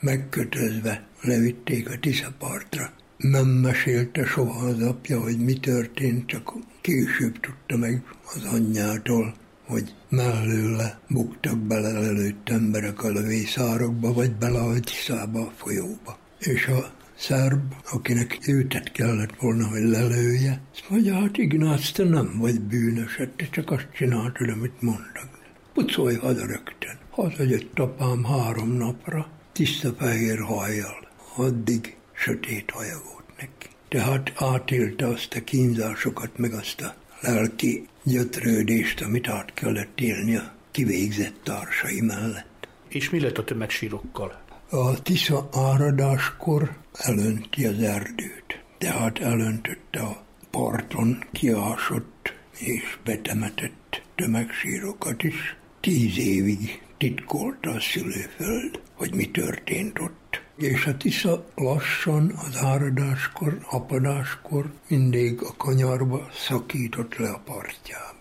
megkötözve levitték a Tiszapartra. Nem mesélte soha az apja, hogy mi történt, csak később tudta meg az anyjától, hogy mellőle buktak bele lelőtt emberek a lövészárokba, vagy bele a Tiszába, a folyóba. És a szerb, akinek őtet kellett volna, hogy lelője, azt mondja, hát Ignác, te nem vagy bűnös, te csak azt csináltad, amit mondtak. Pucolj haza rögtön. Hazajött apám 3 napra, tiszta fehér hajjal. Addig sötét haja volt neki. Tehát átélte azt a kínzásokat, meg azt a lelki gyötrődést, amit át kellett élni a kivégzett társai mellett. És mi lett a tömegsírokkal? A Tisza áradáskor elönti az erdőt, tehát elöntötte a parton kiásott és betemetett tömegsírokat is. 10 évig titkolta a szülőföld, hogy mi történt ott. És a Tisza lassan az áradáskor, apadáskor mindig a kanyarba szakított le a partjába.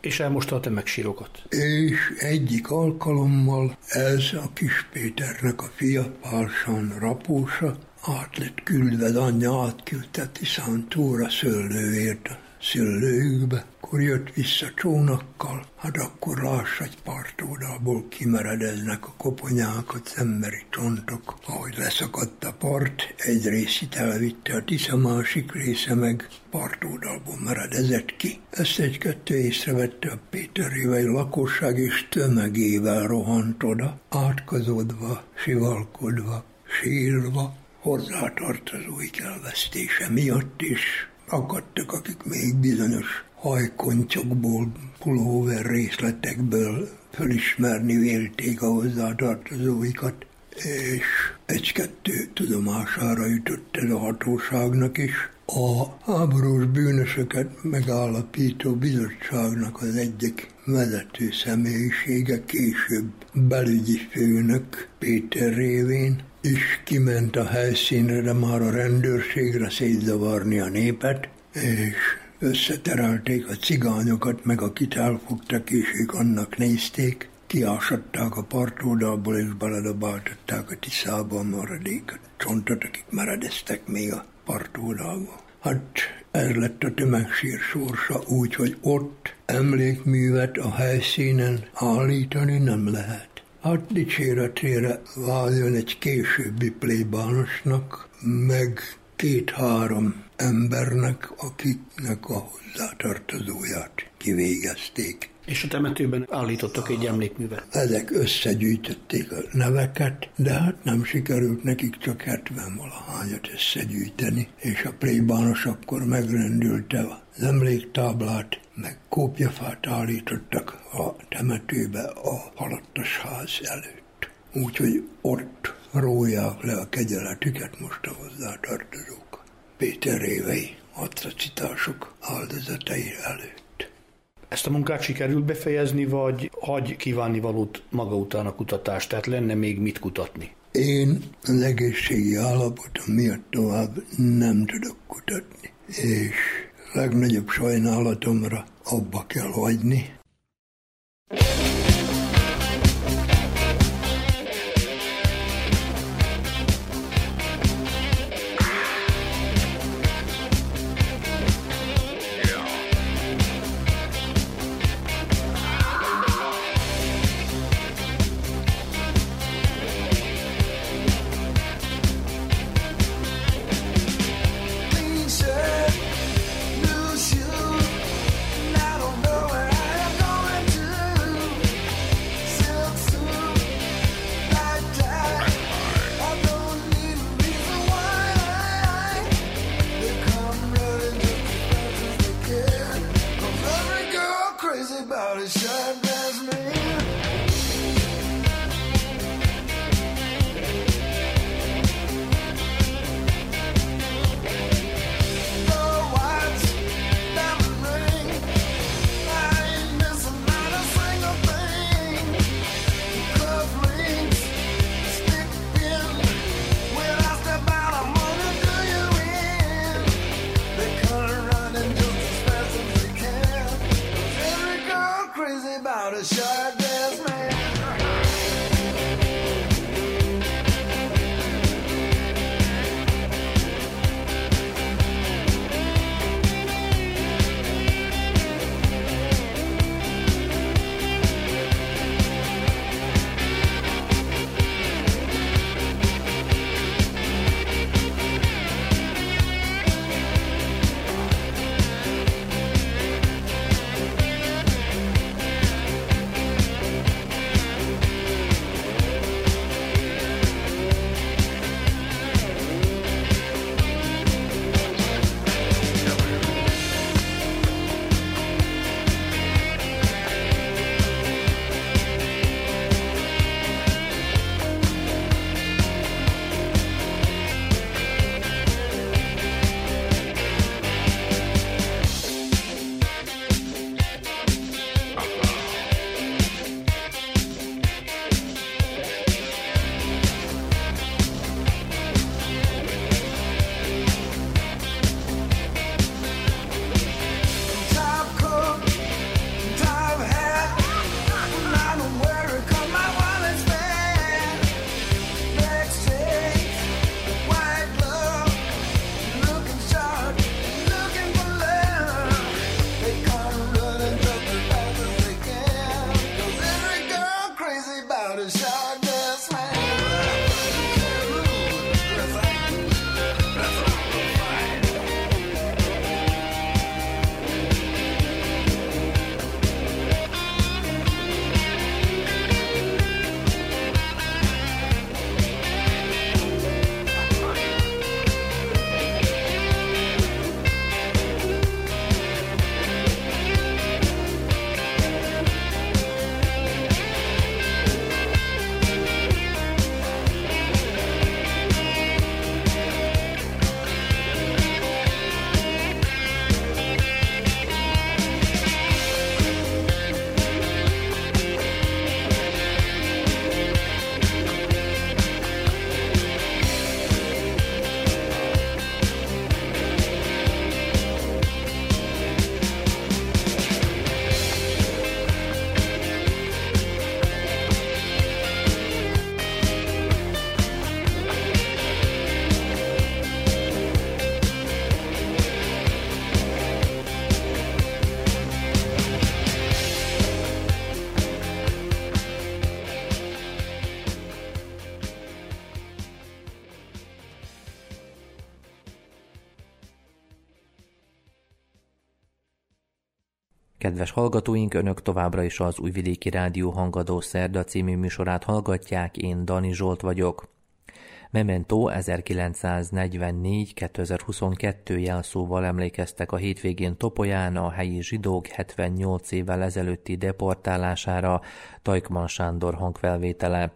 És elmosta a tömegsírokat. És egyik alkalommal ez a kis Péternek a fia, Pálsán Rapósa, át lett küldve, az anyja átküldte Tiszántúra szőlőért a szőlőjükbe, akkor jött vissza csónakkal, hát akkor láss, egy partoldalból kimeredeznek a koponyák, az emberi csontok. Ahogy leszakadt a part, egy részét elvitte a Tisza, másik része meg partoldalból meredezett ki. Ezt egy-kettő észrevette a péterjével, lakosság és tömegével rohant oda, átkozódva, sivalkodva, sírva, hozzátartozóik elvesztése miatt is. Akadtak, akik még bizonyos hajkontyokból, pulóver részletekből fölismerni vélték a hozzátartozóikat, és egy-kettő tudomására jutott ez a hatóságnak is. A háborús bűnösöket megállapító bizottságnak az egyik vezető személyisége, később belügyi főnök Péter révén is kiment a helyszínre, de már a rendőrségre szétzavarni a népet, és összeterelték a cigányokat, meg akit elfogtak, és ők annak nézték, kiásatták a partoldalból, és beledobáltatták a Tiszába a maradék csontot, akik meredeztek még a partoldalba. Hát ez lett a tömegsír sorsa, úgy, hogy ott emlékművet a helyszínen állítani nem lehet. Hát dicséretére váljon egy későbbi plébánosnak, meg két-három embernek, akiknek a hozzátartozóját kivégezték. És a temetőben állítottak egy emlékművet? Ezek összegyűjtötték a neveket, de hát nem sikerült nekik csak 70-valahányat összegyűjteni, és a plébános akkor megrendülte az emléktáblát, meg kópjafát állítottak a temetőbe a halottas ház előtt. Úgyhogy ott róják le a kegyeletüket most a hozzátartozók, Péter révei atrocitások áldozatai előtt. Ezt a munkát sikerült befejezni, vagy hagy kívánnivalót maga után a kutatás, tehát lenne még mit kutatni? Én az egészségi állapotom miatt tovább nem tudok kutatni, és legnagyobb sajnálatomra abba kell hagyni. Kedves hallgatóink, önök továbbra is az Újvidéki Rádió Hangadó Szerda című műsorát hallgatják, én Dani Zsolt vagyok. Memento 1944-2022 jelszóval emlékeztek a hétvégén Topolyán a helyi zsidók 78 évvel ezelőtti deportálására, Tajkman Sándor hangfelvétele.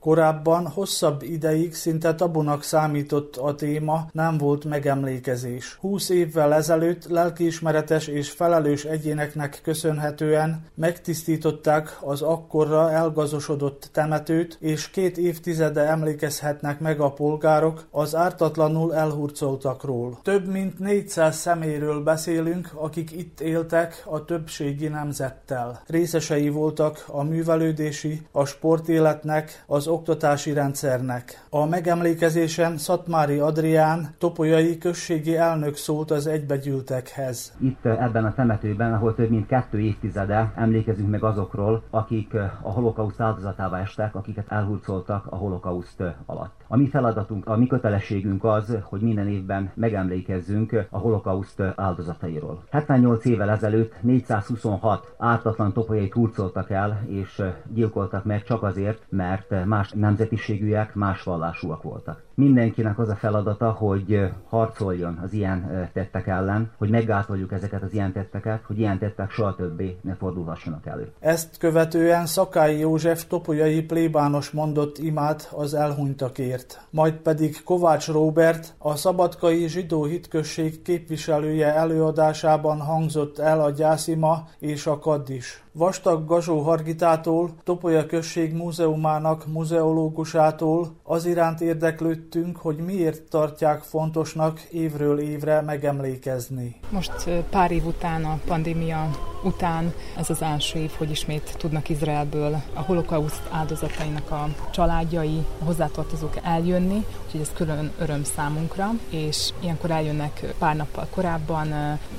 Korábban hosszabb ideig szinte tabunak számított a téma, nem volt megemlékezés. 20 évvel ezelőtt lelkiismeretes és felelős egyéneknek köszönhetően megtisztították az akkorra elgazosodott temetőt, és 2 évtizede emlékezhetnek meg a polgárok az ártatlanul elhurcoltakról. Több mint 400 személyről beszélünk, akik itt éltek a többségi nemzettel. Részesei voltak a művelődési, a sportéletnek, az oktatási rendszernek. A megemlékezésen Szatmári Adrián, topolyai községi elnök szólt az egybegyűltekhez. Itt ebben a temetőben, ahol több mint 2 évtizede emlékezünk meg azokról, akik a holokauszt áldozatává estek, akiket elhurcoltak a holokauszt alatt. A mi feladatunk, a mi kötelességünk az, hogy minden évben megemlékezzünk a holokauszt áldozatairól. 78 évvel ezelőtt 426 ártatlan topolyait hurcoltak el és gyilkoltak meg csak azért, mert más nemzetiségűek, más vallásúak voltak. Mindenkinek az a feladata, hogy harcoljon az ilyen tettek ellen, hogy meggátoljuk ezeket az ilyen tetteket, hogy ilyen tettek soha többé ne fordulhassanak elő. Ezt követően Szakály József topolyai plébános mondott imát az elhunytakért. Majd pedig Kovács Róbert, a szabadkai zsidó hitközség képviselője előadásában hangzott el a gyászima és a kaddis. Vastag Gazsó Hargitától, Topolya község múzeumának muzeológusától az iránt érdeklődtünk, hogy miért tartják fontosnak évről évre megemlékezni. Most pár év után, a pandémia után ez az első év, hogy ismét tudnak Izraelből a holokauszt áldozatainak a családjai, a hozzátartozók eljönni, úgyhogy ez külön öröm számunkra, és ilyenkor eljönnek pár nappal korábban,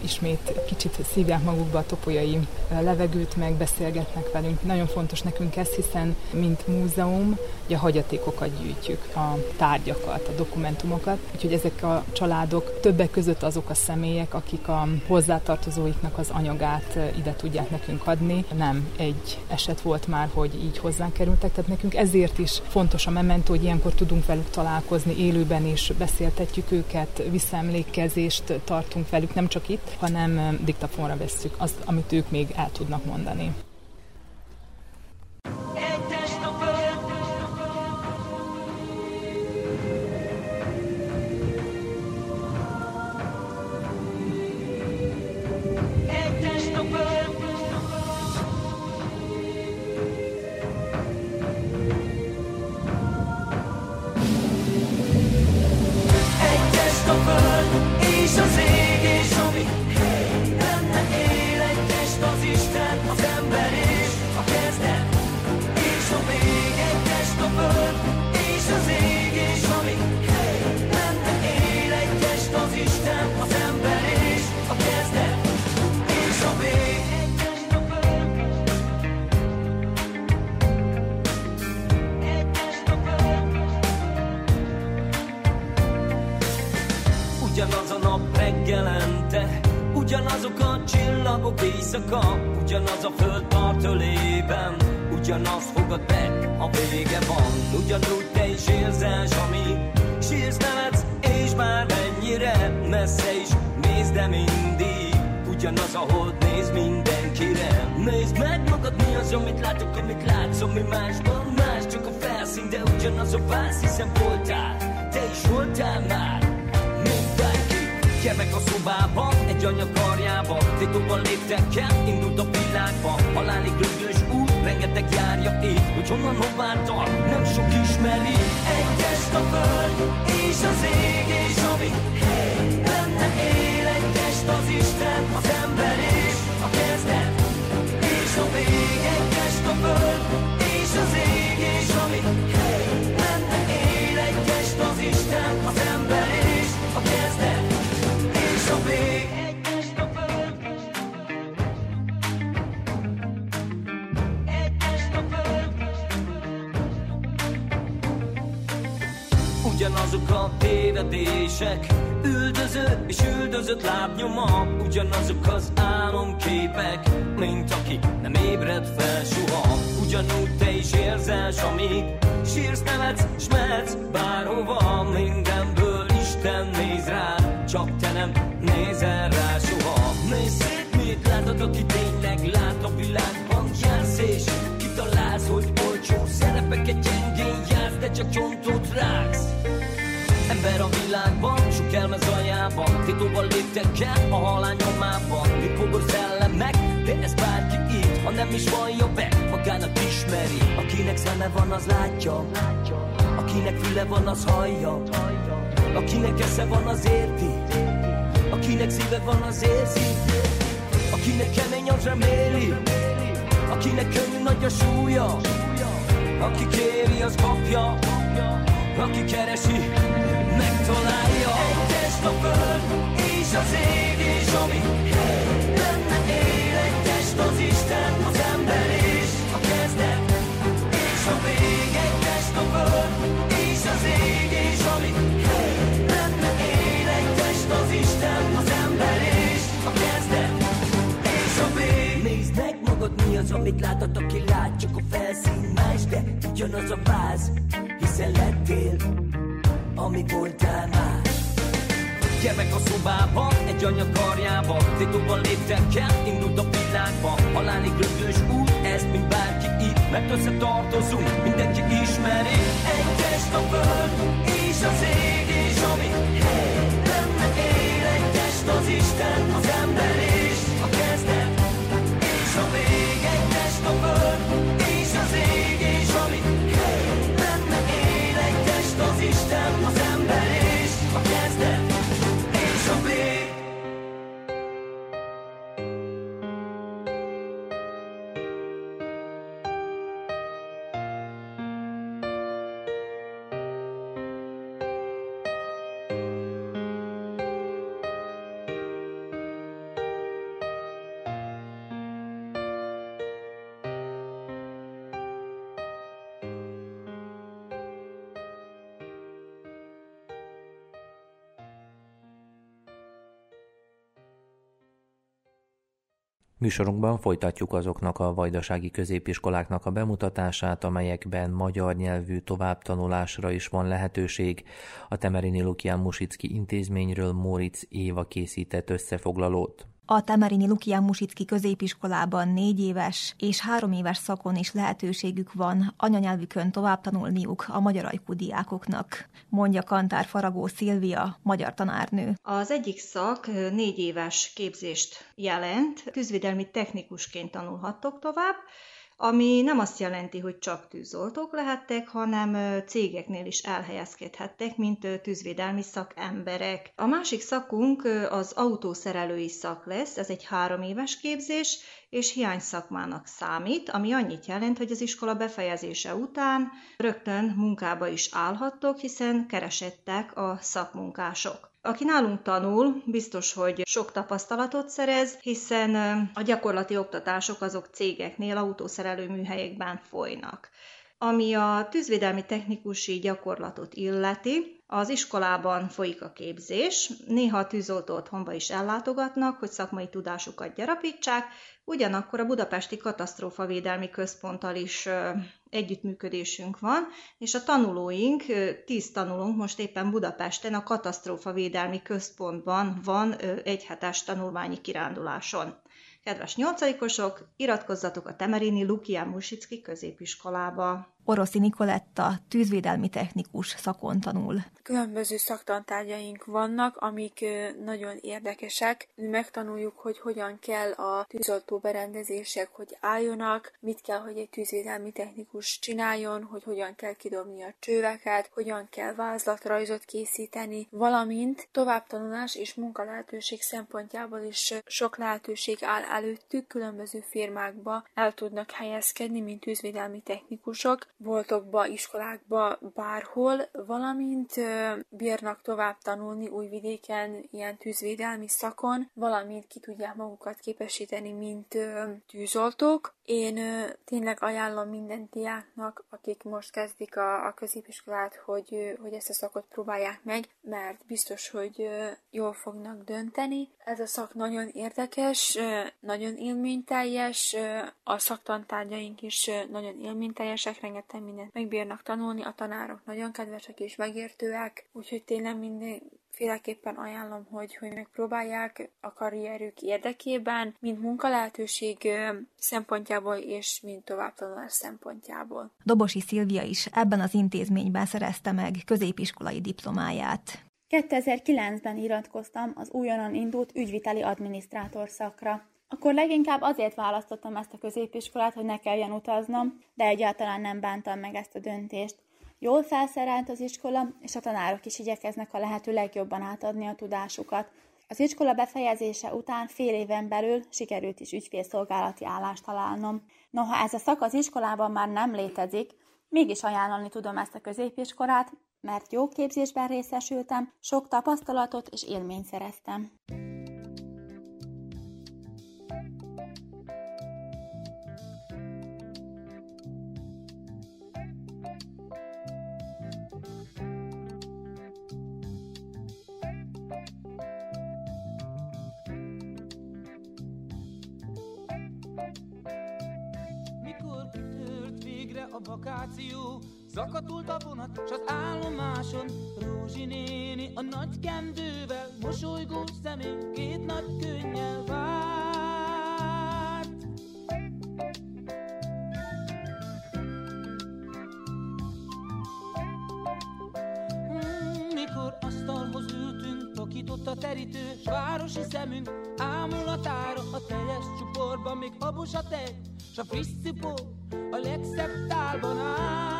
ismét kicsit szívják magukba a topolyai levegőt, megbeszélgetnek velünk. Nagyon fontos nekünk ez, hiszen mint múzeum ugye a hagyatékokat gyűjtjük, a tárgyakat, a dokumentumokat, úgyhogy ezek a családok többek között azok a személyek, akik a hozzátartozóiknak az anyagát ide tudják nekünk adni. Nem egy eset volt már, hogy így hozzánk kerültek, tehát nekünk ezért is fontos a Memento, hogy ilyenkor tudunk velük találkozni élőben, és beszéltetjük őket, visszaemlékezést tartunk velük, nem csak itt, hanem diktafonra vesszük azt, amit ők még el tudnak mondani. Ugyanaz a föld partölében, ugyanaz fogad be, a vége van. Ugyanúgy te is érzel, Zsami, sírsz, nevetsz, és már mennyire messze is nézd, de mindig ugyanaz, ahol néz mindenkire. Nézd meg magad, mi az, amit látok, amit látszom, mi másban más, csak a felszín, de ugyanaz a vász, hiszen voltál, te is voltál már. Gyermek a szobában, egy anya karjában, titokban léptek el, indult a világba. Halálig rögös út, rengeteg járja itt, hogy honnan hová tart, nem sok ismeri. Egyes a föld, és az ég, és ami hey, benne él, egy test az Isten, az ember és a kezdet, és a vég. Egyes a föld, és az ég, és ami hey, benne él, egy test az Isten, az ember és a kezdet. Ugyanazok a tévedések, Üldöző és üldözött lábnyoma, ugyanazok az álomképek, mint akik nem ébred fel soha. Ugyanúgy te is érzel, amíg sírsz, nevetsz, s mehetsz bárhova. Mindenből Isten néz rád, csak te nem nézel rá soha. Nézz szét, mit látod, aki tényleg lát a világban. Jársz és kitalálsz, hogy olcsó szerepeket gyengén jársz, de csak csontot ráksz. Ember a világban, sok elme zajában, titokban léptek el a halál nyomában. Ritkogor szellemek, de ezt bárki itt, ha nem is vallja be, magának ismeri. Akinek szeme van, az látja, akinek füle van, az hallja, akinek esze van, az érti, akinek szíve van, az érzi, akinek kemény, az reméli, akinek könnyű, nagy a súlya, aki kéri, az kapja, aki keresi, megtalálja. Egy test a föld, és az ég, és ami benne él. Egy test az Isten, az ember és a kezdet, és a vég. Egy test a föld, és az ég, és ami benne él. Egy test az Isten, az ember és a kezdet, és a vég. Nézd meg magad, mi az, amit látod, aki lát, csak a felszín más, de ugyanaz a váz, hiszen lettél, ami voltál már. Gyermek a szobában, egy anya karjában, titokban léptek el, indult a világba. Halálig rögtönös út, ezt mint bárki itt, mert összetartozunk, mindenki ismeri. Egy test a föld, és az ég, és ami benne él. Egy test az Isten, az ember és a kezdet, és a vég. Egy test a föld, és az ég, és ami benne él. Egy test az Isten, az ember és a kezdet, és a vég. Műsorunkban folytatjuk azoknak a vajdasági középiskoláknak a bemutatását, amelyekben magyar nyelvű továbbtanulásra is van lehetőség. A Temerini Lukián Musicki Intézményről Móricz Éva készített összefoglalót. A Temerini Lukián Musicki középiskolában 4 éves és 3 éves szakon is lehetőségük van anyanyelvükön tovább tanulniuk a magyar ajkú diákoknak, mondja Kantár Faragó Szilvia, magyar tanárnő. Az egyik szak 4 éves képzést jelent, tűzvédelmi technikusként tanulhattok tovább, ami nem azt jelenti, hogy csak tűzoltók lehettek, hanem cégeknél is elhelyezkedhettek, mint tűzvédelmi szakemberek. A másik szakunk az autószerelői szak lesz, ez egy 3 éves képzés, és hiányszakmának számít, ami annyit jelent, hogy az iskola befejezése után rögtön munkába is állhattok, hiszen keresettek a szakmunkások. Aki nálunk tanul, biztos, hogy sok tapasztalatot szerez, hiszen a gyakorlati oktatások azok cégeknél, autószerelő műhelyekben folynak. Ami a tűzvédelmi technikusi gyakorlatot illeti, az iskolában folyik a képzés, néha a tűzoltó otthonba is ellátogatnak, hogy szakmai tudásukat gyarapítsák, ugyanakkor a Budapesti Katasztrófavédelmi Központtal is együttműködésünk van, és a tanulóink, 10 tanulónk most éppen Budapesten, a Katasztrófavédelmi Központban van 1 hetes tanulmányi kiránduláson. Kedves 8-osok, iratkozzatok a Temerini Lukián Musicki középiskolába! Oroszi Nikoletta tűzvédelmi technikus szakon tanul. Különböző szaktantárgyaink vannak, amik nagyon érdekesek. Megtanuljuk, hogy hogyan kell a tűzoltó berendezések, hogy álljonak, mit kell, hogy egy tűzvédelmi technikus csináljon, hogy hogyan kell kidobni a csöveket, hogyan kell vázlatrajzot készíteni, valamint továbbtanulás és munkalehetőség szempontjából is sok lehetőség áll előttük, különböző firmákba el tudnak helyezkedni, mint tűzvédelmi technikusok, boltokba, iskolákba, bárhol, valamint bírnak tovább tanulni Újvidéken ilyen tűzvédelmi szakon, valamint ki tudják magukat képesíteni, mint tűzoltók. Én tényleg ajánlom minden diáknak, akik most kezdik a középiskolát, hogy ezt a szakot próbálják meg, mert biztos, hogy jól fognak dönteni. Ez a szak nagyon érdekes, nagyon élményteljes, a szaktantárgyaink is nagyon élményteljesek, rengeteg mindent megbírnak tanulni, a tanárok nagyon kedvesek és megértőek, úgyhogy tényleg mindenféleképpen ajánlom, hogy megpróbálják a karrierük érdekében, mint munkalehetőség szempontjából és mint továbbtanulás szempontjából. Dobosi Szilvia is ebben az intézményben szerezte meg középiskolai diplomáját. 2009-ben iratkoztam az újonnan indult ügyviteli adminisztrátor szakra. Akkor leginkább azért választottam ezt a középiskolát, hogy ne kelljen utaznom, de egyáltalán nem bántam meg ezt a döntést. Jól felszerelt az iskola, és a tanárok is igyekeznek a lehető legjobban átadni a tudásukat. Az iskola befejezése után fél éven belül sikerült is ügyfélszolgálati állást találnom. Noha ez a szak az iskolában már nem létezik, mégis ajánlani tudom ezt a középiskolát, mert jó képzésben részesültem, sok tapasztalatot és élményt szereztem. Mikor kitört végre a vakáció, zakatult a vonat, s az állomáson Rózsi néni a nagy kendővel, mosolygós szemén két nagy könnyel várt. Mikor asztalhoz ültünk, takított a terítő, s városi szemünk ámulatára a teljes csuporban, még abos a tej, s a friss cipó a legszebb tálban áll.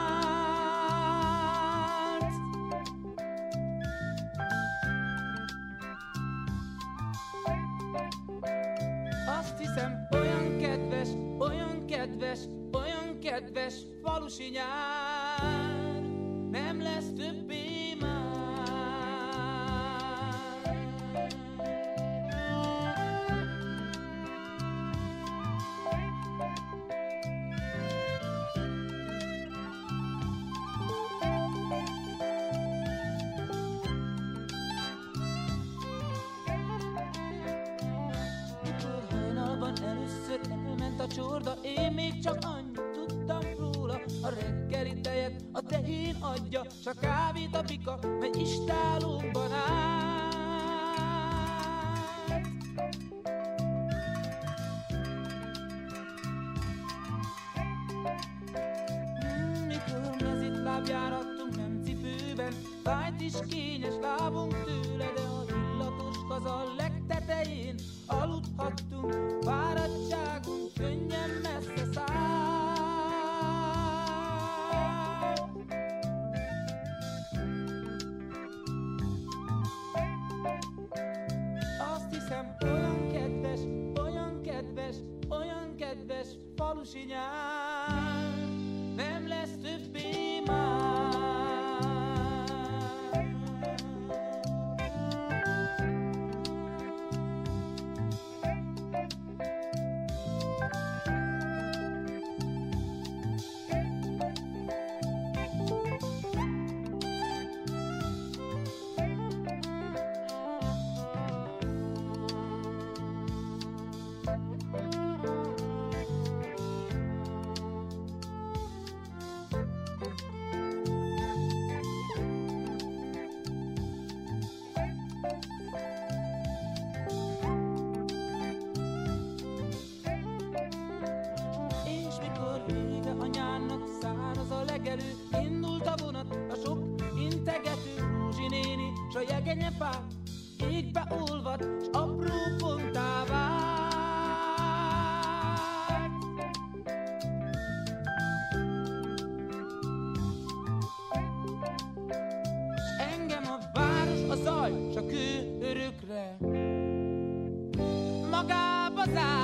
Falusi nyár, nem lesz többé már. Mikor hajnalban először elment a csorda, én még csak annyit tudtam róla, a reggeli tejet a tehén adja, s a kávét a bika, mely istállóban állt. Mikor mezitlábján adtunk, nem cipőben, fájt is kényes lábunk tőle, de a illatos kazal legtetején aludhattunk, fáradtságunk könnyen messze szállt. Falusi nyár, nem lesz többé már. Indult a vonat, a sok integető, Rózsi néni, s a jegenye pár égbe olvad, s apró pontá vált. S engem a város, a zaj, s a kő örökre magába zárt.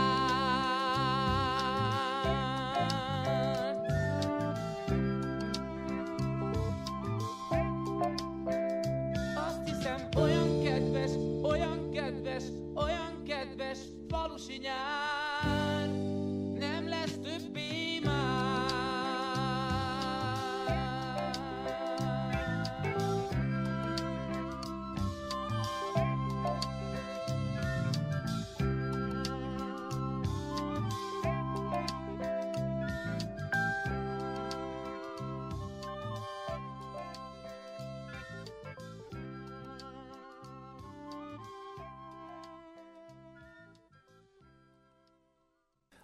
falusi nyár, nem lesz többé már.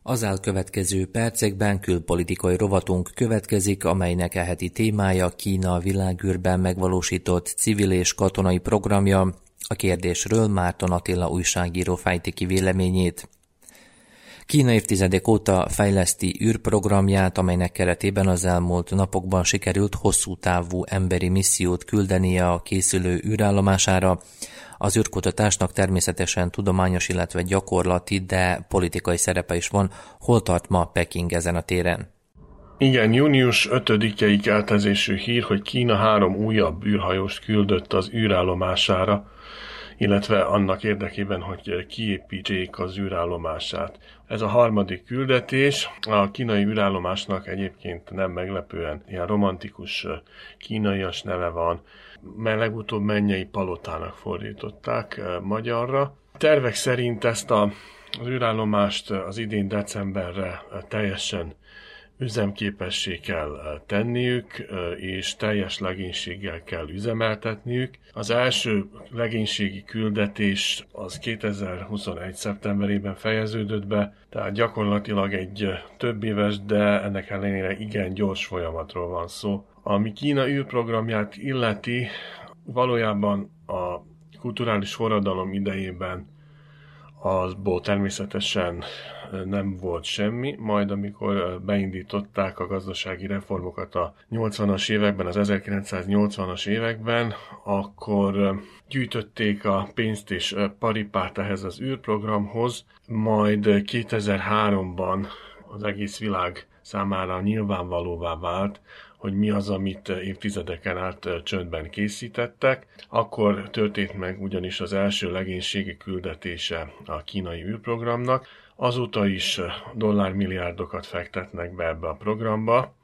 Az elkövetkező percekben külpolitikai rovatunk következik, amelynek e heti témája Kína világűrben megvalósított civil és katonai programja. A kérdésről Márton Attila újságíró fejti ki véleményét. Kína évtizedek óta fejleszti űrprogramját, amelynek keretében az elmúlt napokban sikerült hosszú távú emberi missziót küldenie a készülő űrállomására. Az űrkutatásnak természetesen tudományos, illetve gyakorlati, de politikai szerepe is van. Hol tart ma Peking ezen a téren? Igen, június 5-i keltezésű hír, hogy Kína 3 újabb űrhajóst küldött az űrállomására, illetve annak érdekében, hogy kiépítsék az űrállomását. Ez a harmadik küldetés. A kínai űrállomásnak egyébként nem meglepően ilyen romantikus kínaias neve van, mert legutóbb Mennyei Palotának fordították magyarra. Tervek szerint ezt az űrállomást az idén decemberre teljesen üzemképessé kell tenniük, és teljes legénységgel kell üzemeltetniük. Az első legénységi küldetés az 2021. szeptemberében fejeződött be, tehát gyakorlatilag egy több éves, de ennek ellenére igen gyors folyamatról van szó. Ami Kína űrprogramját illeti, valójában a kulturális forradalom idejében azból természetesen nem volt semmi, majd amikor beindították a gazdasági reformokat a 80-as években, az 1980-as években, akkor gyűjtötték a pénzt és paripát ehhez az űrprogramhoz, majd 2003-ban az egész világ számára nyilvánvalóvá vált, hogy mi az, amit évtizedeken át csöndben készítettek. Akkor történt meg ugyanis az első legénységi küldetése a kínai űrprogramnak. Azóta is dollármilliárdokat fektetnek be ebbe a programba,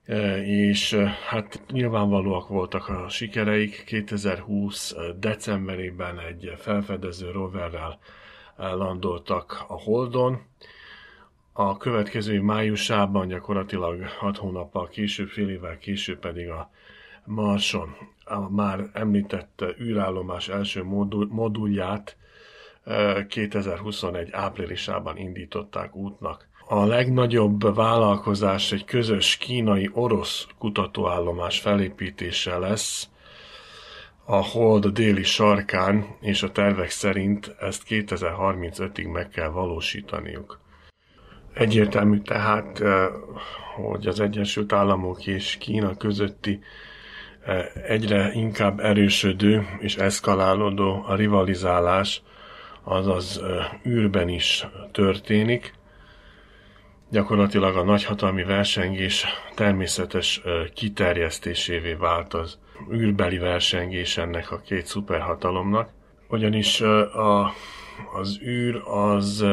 és hát nyilvánvalóak voltak a sikereik. 2020. decemberében egy felfedező roverrel landoltak a Holdon. A következő májusában, gyakorlatilag 6 hónappal később, fél évvel később pedig a Marson a már említett űrállomás első modulját 2021. áprilisában indították útnak. A legnagyobb vállalkozás egy közös kínai-orosz kutatóállomás felépítése lesz a Hold déli sarkán, és a tervek szerint ezt 2035-ig meg kell valósítaniuk. Egyértelmű tehát, hogy az Egyesült Államok és Kína közötti egyre inkább erősödő és eszkalálódó a rivalizálás, azaz űrben is történik. Gyakorlatilag a nagyhatalmi versengés természetes kiterjesztésévé vált az űrbeli versengés ennek a két szuperhatalomnak, ugyanis az űr az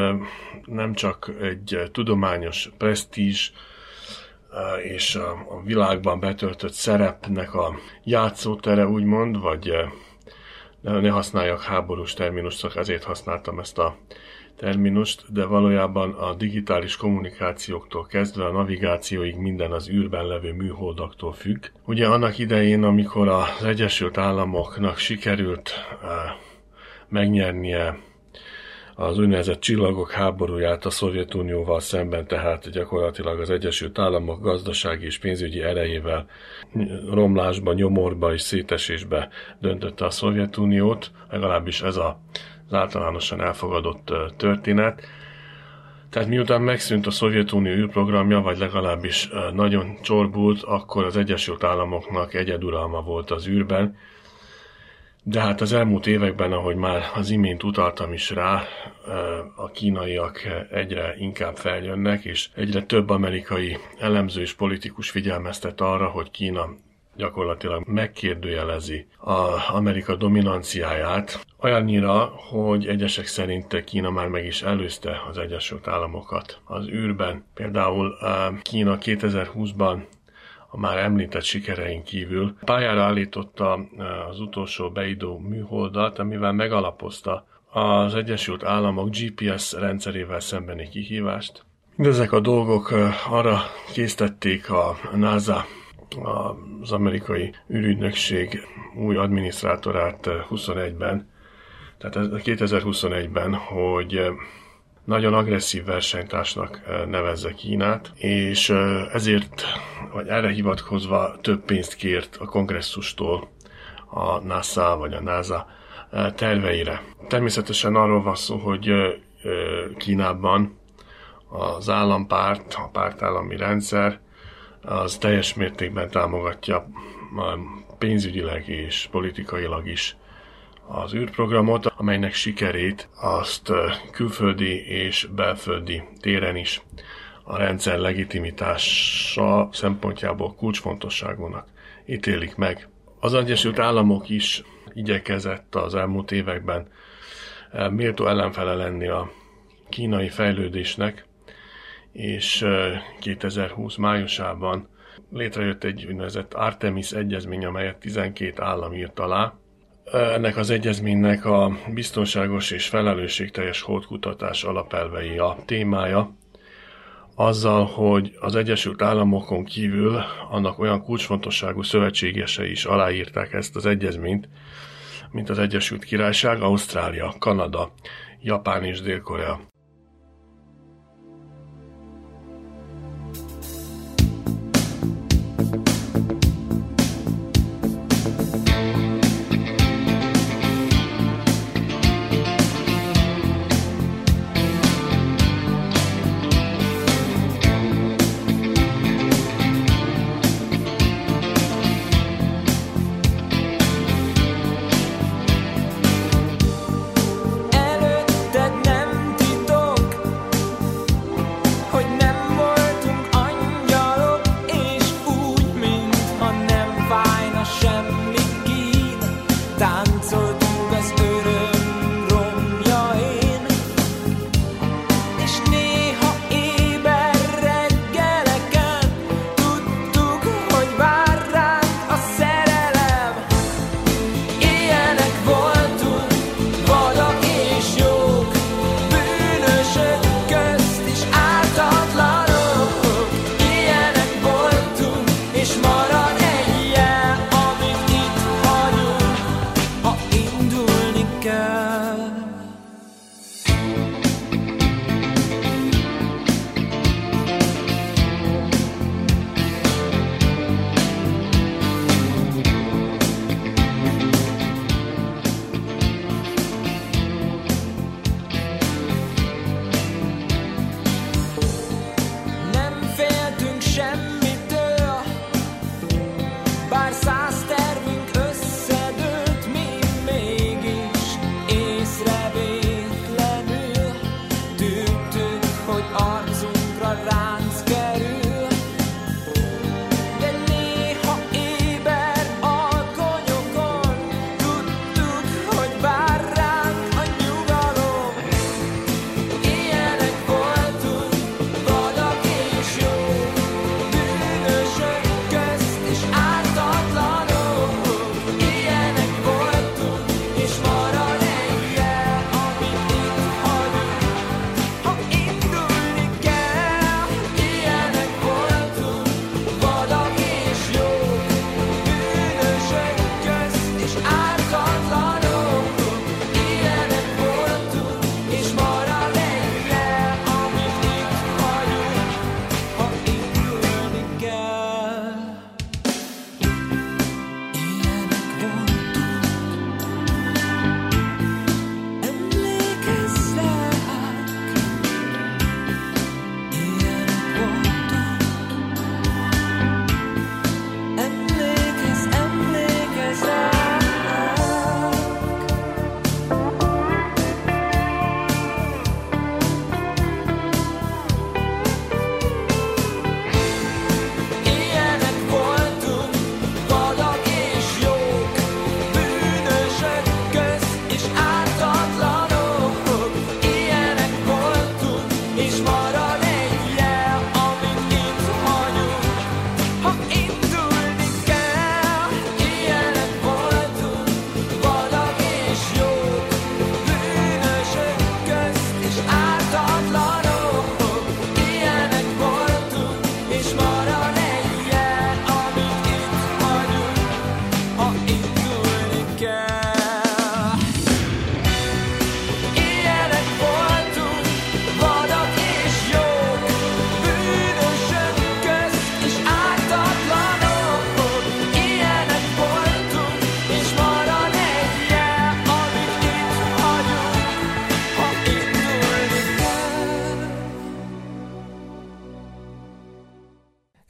nem csak egy tudományos presztízs és a világban betöltött szerepnek a játszótere, úgymond, vagy ne használjak háborús terminust, ezért használtam ezt a terminust, de valójában a digitális kommunikációktól kezdve a navigációig minden az űrben levő műholdaktól függ. Ugye annak idején, amikor az Egyesült Államoknak sikerült megnyernie az úgynevezett csillagok háborúját a Szovjetunióval szemben, tehát gyakorlatilag az Egyesült Államok gazdasági és pénzügyi erejével romlásba, nyomorba és szétesésbe döntötte a Szovjetuniót, legalábbis ez az általánosan elfogadott történet. Tehát miután megszűnt a Szovjetunió űrprogramja, vagy legalábbis nagyon csorbult, akkor az Egyesült Államoknak egyeduralma volt az űrben. De hát az elmúlt években, ahogy már az imént utaltam is rá, a kínaiak egyre inkább feljönnek, és egyre több amerikai elemző és politikus figyelmeztet arra, hogy Kína gyakorlatilag megkérdőjelezi az Amerika dominanciáját. Olyannyira, hogy egyesek szerint Kína már meg is előzte az Egyesült Államokat az űrben. Például Kína 2020-ban a már említett sikerein kívül pályára állította az utolsó beidő műholdat, amivel megalapozta az Egyesült Államok GPS rendszerével szembeni kihívást. Mindezek a dolgok arra késztették a NASA, az amerikai űrügynökség új adminisztrátorát 21-ben, tehát 2021-ben, hogy nagyon agresszív versenytársnak nevezze Kínát, és ezért, vagy erre hivatkozva több pénzt kért a kongresszustól a NASA vagy a NASA terveire. Természetesen arról van szó, hogy Kínában az állampárt, a pártállami rendszer az teljes mértékben támogatja pénzügyileg és politikailag is az űrprogramot, amelynek sikerét azt külföldi és belföldi téren is a rendszer legitimitása szempontjából kulcsfontosságúnak ítélik meg. Az Egyesült Államok is igyekezett az elmúlt években méltó ellenfele lenni a kínai fejlődésnek, és 2020 májusában létrejött egy úgynevezett Artemis egyezmény, amelyet 12 állam írt alá. Ennek az egyezménynek a biztonságos és felelősségteljes holdkutatás alapelvei a témája, azzal, hogy az Egyesült Államokon kívül annak olyan kulcsfontosságú szövetségesei is aláírták ezt az egyezményt, mint az Egyesült Királyság, Ausztrália, Kanada, Japán és Dél-Korea.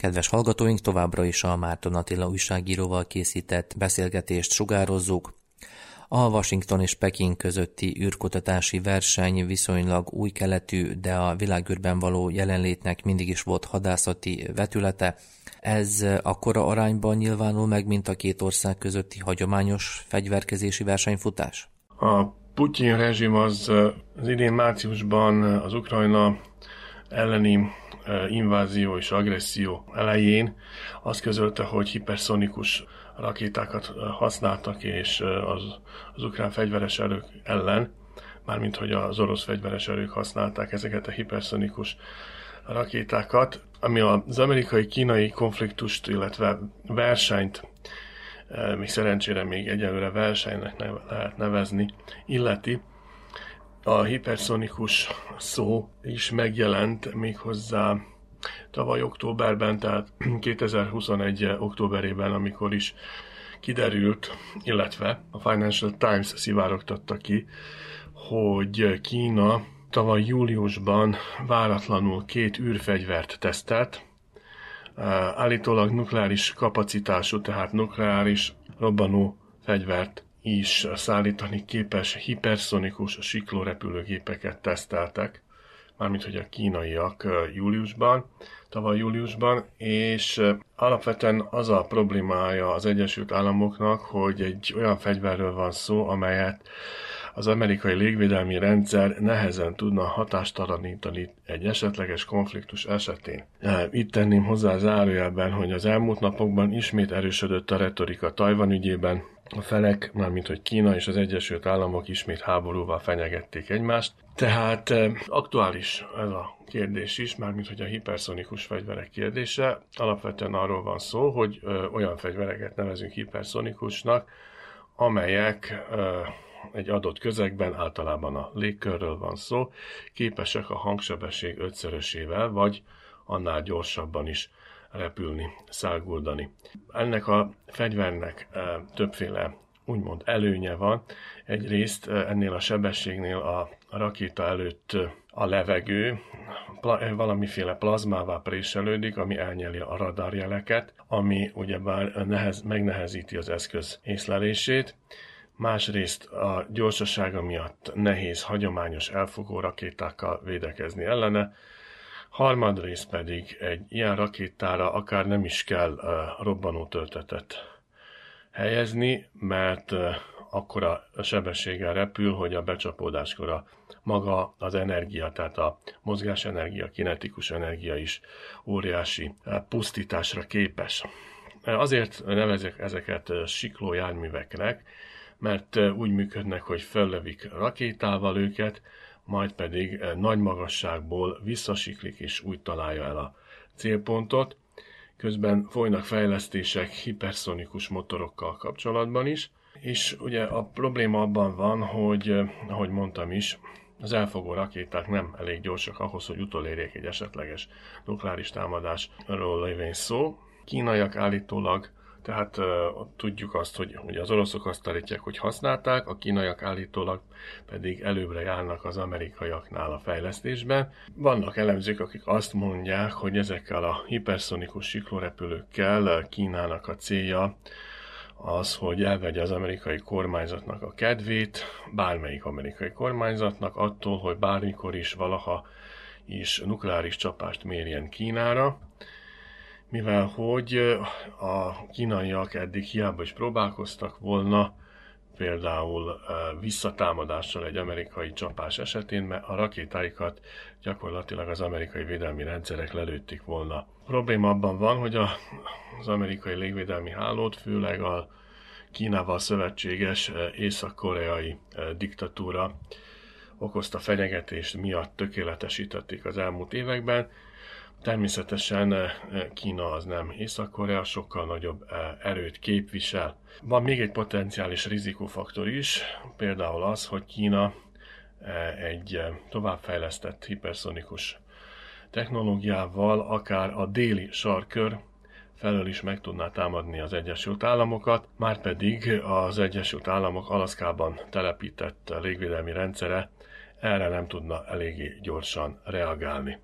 Kedves hallgatóink, továbbra is a Márton Attila újságíróval készített beszélgetést sugározzuk. A Washington és Peking közötti űrkutatási verseny viszonylag új keletű, de a világűrben való jelenlétnek mindig is volt hadászati vetülete. Ez akkora arányban nyilvánul meg, mint a két ország közötti hagyományos fegyverkezési versenyfutás? A Putyin rezsim az idén márciusban az Ukrajna elleni invázió és agresszió elején azt közölte, hogy hiperszonikus rakétákat használtak, és az ukrán fegyveres erők ellen, mármint hogy az orosz fegyveres erők használták ezeket a hiperszonikus rakétákat, ami az amerikai-kínai konfliktust, illetve versenyt, még szerencsére még egyelőre versenynek lehet nevezni, illeti. A hiperszonikus szó is megjelent méghozzá tavaly októberben, tehát 2021. októberében, amikor is kiderült, illetve a Financial Times szivárogtatta ki, hogy Kína tavaly júliusban váratlanul 2 űrfegyvert tesztelt, állítólag nukleáris kapacitású, tehát nukleáris robbanó fegyvert is szállítani képes hiperszonikus siklórepülőgépeket teszteltek, mármint hogy a kínaiak tavaly júliusban, és alapvetően az a problémája az Egyesült Államoknak, hogy egy olyan fegyverről van szó, amelyet az amerikai légvédelmi rendszer nehezen tudna hatástalanítani egy esetleges konfliktus esetén. Itt tenném hozzá zárójelben, hogy az elmúlt napokban ismét erősödött a retorika Tajvan ügyében. A felek, mármint hogy Kína és az Egyesült Államok ismét háborúval fenyegették egymást. Tehát aktuális ez a kérdés is, mármint hogy a hiperszonikus fegyverek kérdése. Alapvetően arról van szó, hogy olyan fegyvereket nevezünk hiperszonikusnak, amelyek egy adott közegben, általában a légkörről van szó, képesek a hangsebesség 5-szörösével, vagy annál gyorsabban is repülni, száguldani. Ennek a fegyvernek többféle úgymond előnye van. Egyrészt ennél a sebességnél a rakéta előtt a levegő valamiféle plazmává préselődik, ami elnyeli a radarjeleket, ami ugyebár megnehezíti az eszköz észlelését. Másrészt a gyorsasága miatt nehéz hagyományos elfogó rakétákkal védekezni ellene, harmadrészt pedig egy ilyen rakétára akár nem is kell robbanó töltetet helyezni, mert akkora sebességgel repül, hogy a becsapódáskora maga az energia, tehát a mozgásenergia, kinetikus energia is óriási pusztításra képes. Azért nevezik ezeket siklójárműveknek, mert úgy működnek, hogy föllövik rakétával őket, majd pedig nagy magasságból visszasiklik és úgy találja el a célpontot. Közben folynak fejlesztések hiperszonikus motorokkal kapcsolatban is, és ugye a probléma abban van, hogy, ahogy mondtam is, az elfogó rakéták nem elég gyorsak ahhoz, hogy utolérjék egy esetleges nukleáris támadásról lévén szó. Kínaiak állítólag, tehát tudjuk azt, hogy az oroszok azt állítják, hogy használták, a kínaiak állítólag pedig előbbre járnak az amerikaiaknál a fejlesztésben. Vannak elemzők, akik azt mondják, hogy ezekkel a hiperszonikus siklórepülőkkel Kínának a célja az, hogy elvegye az amerikai kormányzatnak a kedvét, bármelyik amerikai kormányzatnak attól, hogy bármikor is valaha is nukleáris csapást mérjen Kínára. Mivel hogy a kínaiak eddig hiába is próbálkoztak volna, például visszatámadással egy amerikai csapás esetén, mert a rakétáikat gyakorlatilag az amerikai védelmi rendszerek lelőtték volna. A probléma abban van, hogy az amerikai légvédelmi hálót, főleg a Kínával szövetséges észak-koreai diktatúra okozta fenyegetést miatt tökéletesítették az elmúlt években. Természetesen Kína az nem Észak-Korea, sokkal nagyobb erőt képvisel. Van még egy potenciális rizikófaktor is, például az, hogy Kína egy továbbfejlesztett hiperszonikus technológiával akár a déli sarkkör felől is meg tudná támadni az Egyesült Államokat, márpedig az Egyesült Államok Alaszkában telepített légvédelmi rendszere erre nem tudna eléggé gyorsan reagálni.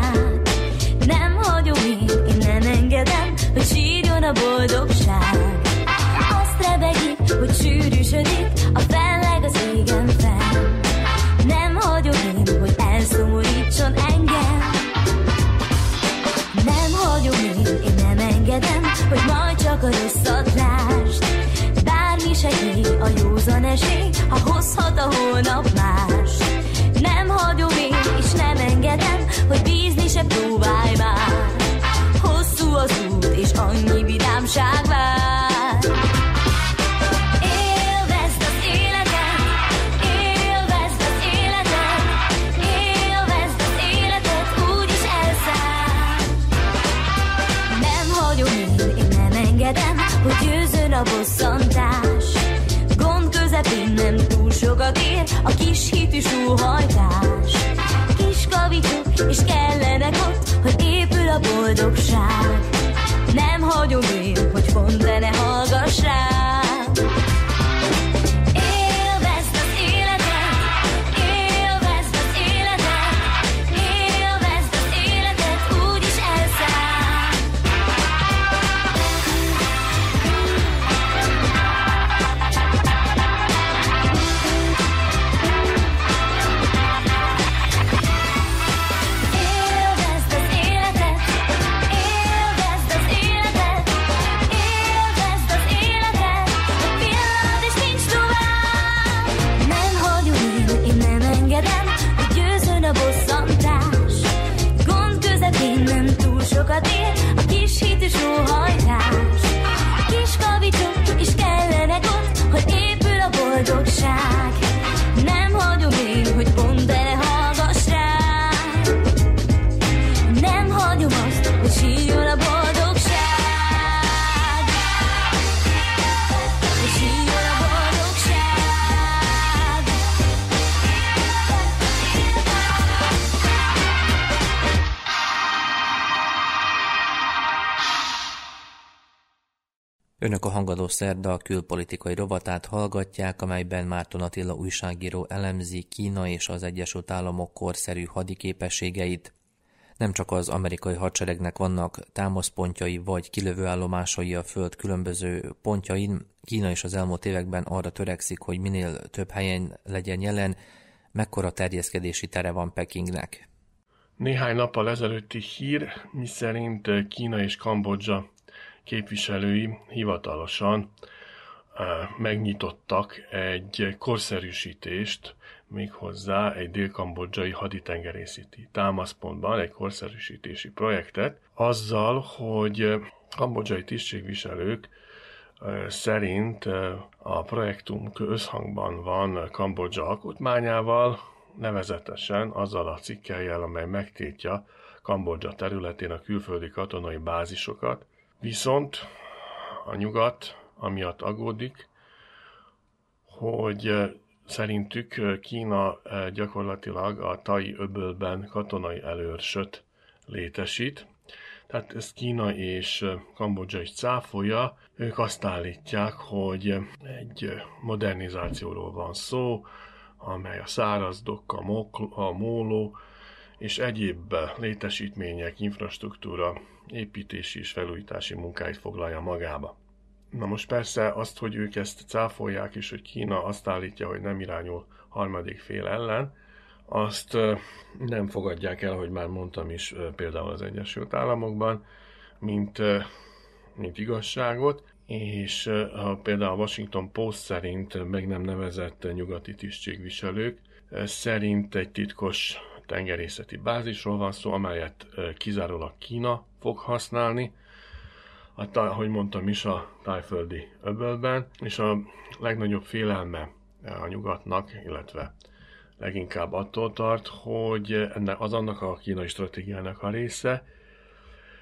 rád. Nem hagyom én nem engedem, hogy sírjon a boldogság. Azt rebegik, hogy sűrűsödik a felleg az égen fel. Nem hagyom én, hogy elszomorítson engem. Nem hagyom én nem engedem, hogy majd csak a rosszat lásd. Bármi segít a józan esély, ha hozhat a holnap más. Nem hagyom én, és nem engedem, hogy bízni se próbálj már. Hosszú az út, és annyi vidámság vár. Élvezd az életed, élvezd az életed, élvezd az életed, úgyis elszáll. Nem hagyom én nem engedem, hogy győzön a bosszantás. Közepén nem túl sokat ér a kis hitű sóhajtás. Kis kavicsok és kellenek ott, hogy épül a boldogság. Nem hagyom én, hogy font zene hallgass rá. Élvezd az életed, élvezd az életed, élvezd az életed, úgyis elszáll. A kis hitű sóhajtás, kis kavicsok is kellenek ott, hogy épül a boldogság. Nem hagyom én, hogy pont belehallgass rá. Nem hagyom azt, hogy sírjon a boldogság. Hogy sírjon a boldogság. Önök a Hangadó Szerda külpolitikai rovatát hallgatják, amelyben Márton Attila újságíró elemzi Kína és az Egyesült Államok korszerű hadiképességeit. Nem csak az amerikai hadseregnek vannak támaszpontjai vagy kilövőállomásai a föld különböző pontjain, Kína is az elmúlt években arra törekszik, hogy minél több helyen legyen jelen, mekkora terjeszkedési tere van Pekingnek. Néhány nappal ezelőtti hír, miszerint Kína és Kambodzsa képviselői hivatalosan megnyitottak egy korszerűsítést, méghozzá egy dél-kambodzsai haditengerészeti támaszpontban egy korszerűsítési projektet, azzal, hogy kambodzsai tisztségviselők szerint a projektunk összhangban van Kambodzsa alkotmányával, nevezetesen azzal a cikkellyel, amely megtiltja Kambodzsa területén a külföldi katonai bázisokat. Viszont a nyugat amiatt aggódik, hogy szerintük Kína gyakorlatilag a Tai-öbölben katonai előrsöt létesít. Tehát ez Kína és Kambodzsa is cáfolja. Ők azt állítják, hogy egy modernizációról van szó, amely a szárazdok, a móló és egyéb létesítmények, infrastruktúra, építési és felújítási munkáit foglalja magába. Na most persze azt, hogy ők ezt cáfolják, és hogy Kína azt állítja, hogy nem irányul harmadik fél ellen, azt nem fogadják el, hogy már mondtam is például az Egyesült Államokban, mint igazságot, és például a Washington Post szerint meg nem nevezett nyugati tisztségviselők szerint egy titkos tengerészeti bázisról van szó, amelyet kizárólag Kína fog használni, ahogy mondtam is, a tájföldi öbölben, és a legnagyobb félelme a nyugatnak, illetve leginkább attól tart, hogy az annak a kínai stratégiának a része,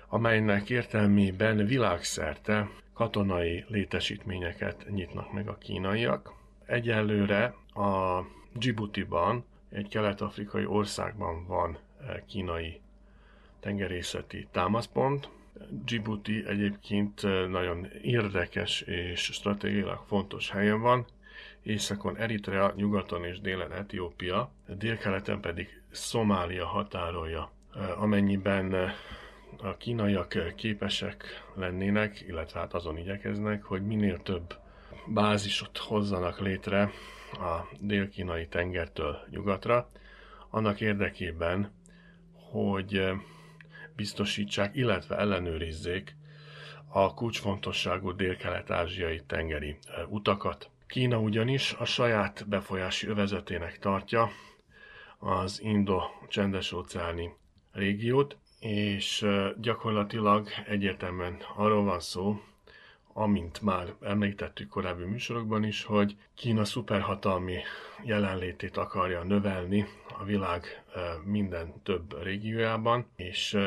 amelynek értelmében világszerte katonai létesítményeket nyitnak meg a kínaiak. Egyelőre a Djiboutiban, egy kelet-afrikai országban van kínai tengerészeti támaszpont. Djibouti egyébként nagyon érdekes és stratégiailag fontos helyen van. Északon Eritrea, nyugaton és délen Etiópia, délkeleten pedig Szomália határolja amennyiben a kínaiak képesek lennének, illetve hát azon igyekeznek, hogy minél több bázisot hozzanak létre a dél-kínai tengertől nyugatra, annak érdekében, hogy biztosítsák, illetve ellenőrizzék a kulcsfontosságú dél-kelet-ázsiai tengeri utakat. Kína ugyanis a saját befolyási övezetének tartja az indo-csendes-óceáni régiót, és gyakorlatilag egyértelműen arról van szó, amint már említettük korábbi műsorokban is, hogy Kína szuperhatalmi jelenlétét akarja növelni a világ minden több régiójában, és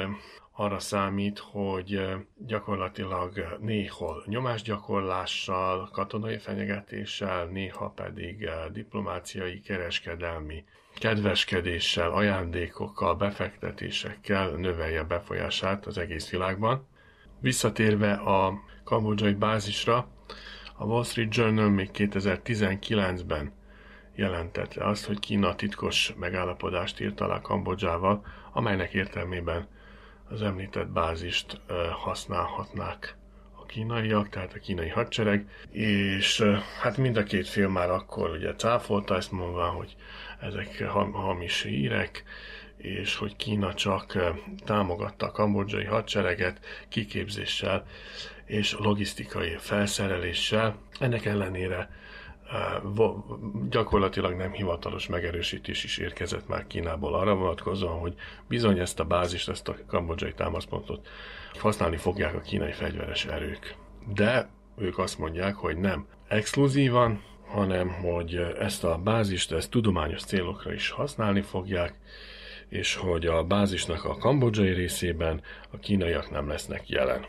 arra számít, hogy gyakorlatilag néhol nyomásgyakorlással, katonai fenyegetéssel, néha pedig diplomáciai, kereskedelmi kedveskedéssel, ajándékokkal, befektetésekkel növelje befolyását az egész világban. Visszatérve a kambodzsai bázisra, a Wall Street Journal még 2019-ben jelentette azt, hogy Kína titkos megállapodást írt alá Kambodzsával, amelynek értelmében az említett bázist használhatnák a kínaiak, tehát a kínai hadsereg, és hát mind a két fél már akkor ugye cáfolta, ezt mondván, hogy ezek hamis hírek, és hogy Kína csak támogatta a kambodzsai hadsereget kiképzéssel és logisztikai felszereléssel. Ennek ellenére gyakorlatilag nem hivatalos megerősítés is érkezett már Kínából arra vonatkozóan, hogy bizony ezt a bázist, ezt a kambodzsai támaszpontot használni fogják a kínai fegyveres erők. De ők azt mondják, hogy nem exkluzívan, hanem hogy ezt a bázist, ezt tudományos célokra is használni fogják, és hogy a bázisnak a kambodzsai részében a kínaiak nem lesznek jelen.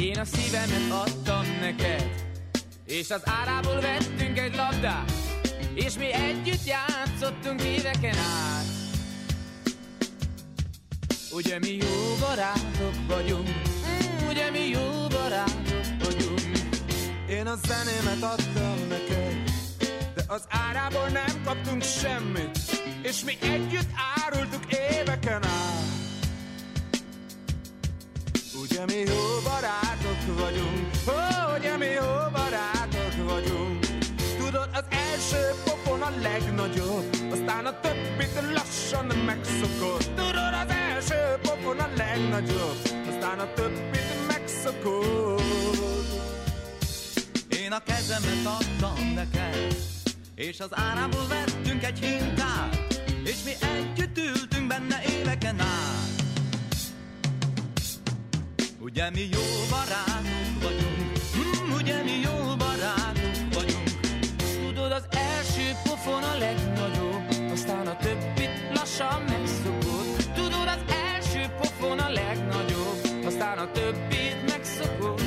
Én a szívemet adtam neked, és az árából vettünk egy labdát, és mi együtt játszottunk éveken át. Ugye mi jó barátok vagyunk, ugye mi jó barátok vagyunk. Én a zenémet adtam neked, de az árából nem kaptunk semmit, és mi együtt árultuk éveken át. Ugye mi jó barátok vagyunk, ó, ugye mi jó barátok vagyunk. Tudod, az első pofon a legnagyobb, aztán a többit lassan megszokod. Tudod, az első pofon a legnagyobb, aztán a többit megszokod. Én a kezemet adtam neked, és az árából vettünk egy hintát, és mi együtt ültünk benne éveken át. Ugye mi jó barátok vagyunk, ugye mi jó barátok vagyunk. Tudod, az első pofon a legnagyobb, aztán a többit lassan megszokod. Tudod, az első pofon a legnagyobb, aztán a többit megszokod.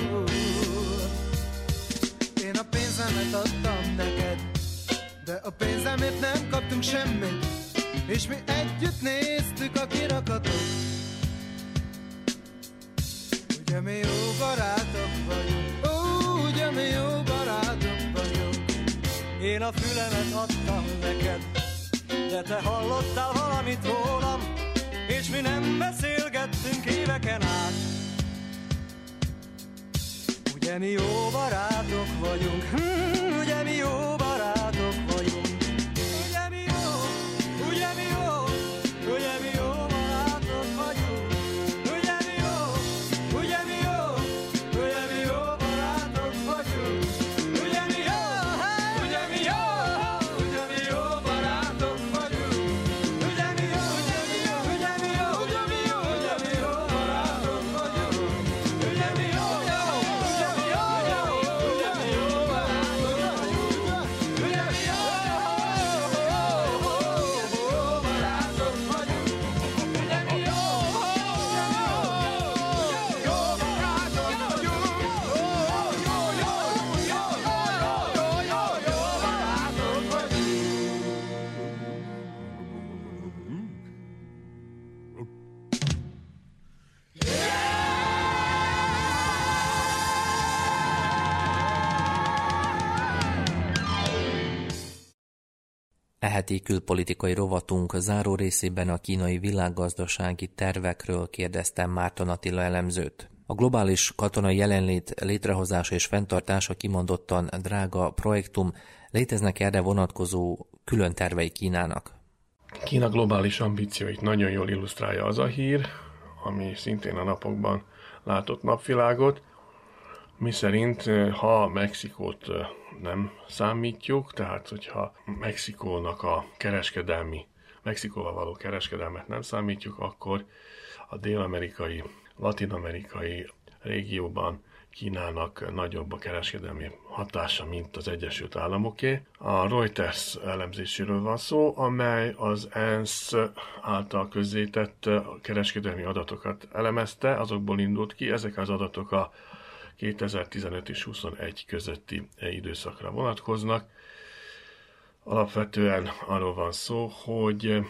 Én a pénzemet adtam neked, de a pénzemért nem kaptunk semmit, és mi együtt néztük a kirakatot. Ugye mi jó barátok vagyunk, ó, ugye mi jó barátok vagyunk. Én a fülemet adtam neked, de te hallottál valamit rólam, és mi nem beszélgettünk éveken át. Ugye mi jó barátok vagyunk, ugye mi jó barátok vagyunk. Ugye mi jó, ugye mi jó, ugye mi jó barátok vagyunk. heti külpolitikai rovatunk záró részében a kínai világgazdasági tervekről kérdeztem Márton Attila elemzőt. A globális katonai jelenlét létrehozása és fenntartása kimondottan drága projektum, léteznek erre vonatkozó külön tervei Kínának. Kína globális ambícióit nagyon jól illusztrálja az a hír, ami szintén a napokban látott napvilágot, miszerint ha Mexikót nem számítjuk, tehát hogyha Mexikónak a Mexikóval való kereskedelmet nem számítjuk, akkor a dél-amerikai, latin-amerikai régióban Kínának nagyobb a kereskedelmi hatása, mint az Egyesült Államoké. A Reuters elemzéséről van szó, amely az ENSZ által közzétett kereskedelmi adatokat elemezte, azokból indult ki. Ezek az adatok a 2015 és 2021 közötti időszakra vonatkoznak. Alapvetően arról van szó, hogy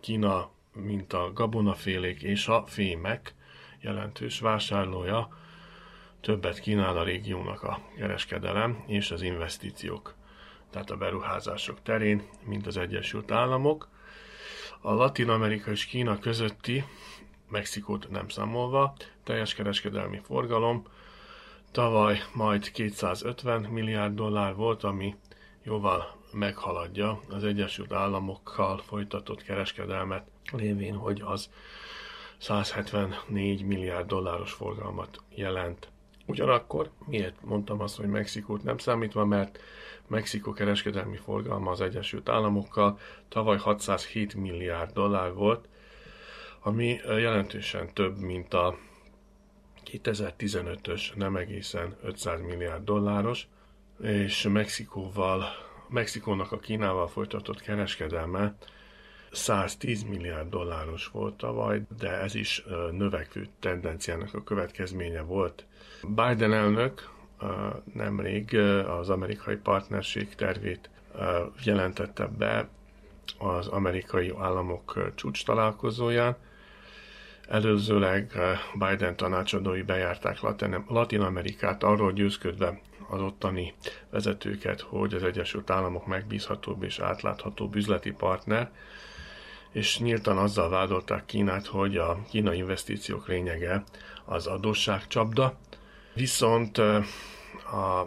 Kína, mint a gabonafélék és a fémek jelentős vásárlója, többet kínál a régiónak a kereskedelem és az investíciók, tehát a beruházások terén, mint az Egyesült Államok. A Latin-Amerika és Kína közötti, Mexikót nem számolva, teljes kereskedelmi forgalom tavaly majd 250 milliárd dollár volt, ami jóval meghaladja az Egyesült Államokkal folytatott kereskedelmet, lévén, hogy az 174 milliárd dolláros forgalmat jelent. Ugyanakkor, miért mondtam azt, hogy Mexikót nem számítva, mert Mexikó kereskedelmi forgalma az Egyesült Államokkal tavaly 607 milliárd dollár volt, ami jelentősen több, mint a 2015-ös nem egészen 500 milliárd dolláros, és Mexikónak a Kínával folytatott kereskedelme 110 milliárd dolláros volt tavaly, de ez is növekvő tendenciának a következménye volt. Biden elnök nemrég az amerikai partnerség tervét jelentette be az amerikai államok csúcs találkozóján. Előzőleg Biden tanácsadói bejárták Latin-Amerikát, arról győzködve az ottani vezetőket, hogy az Egyesült Államok megbízhatóbb és átláthatóbb üzleti partner, és nyíltan azzal vádolták Kínát, hogy a kínai investíciók lényege az adósságcsapda. Viszont a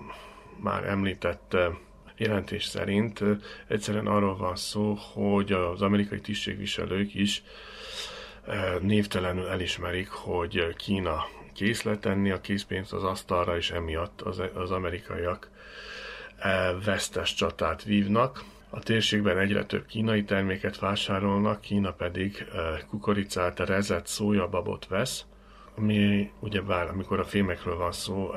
már említett jelentés szerint egyszerűen arról van szó, hogy az amerikai tisztségviselők is névtelenül elismerik, hogy Kína készlet tenni a készpénzt az asztalra, és emiatt az amerikaiak vesztes csatát vívnak. A térségben egyre több kínai terméket vásárolnak, Kína pedig kukoricát, rezet, szójababot vesz, ami ugyebár, amikor a fémekről van szó,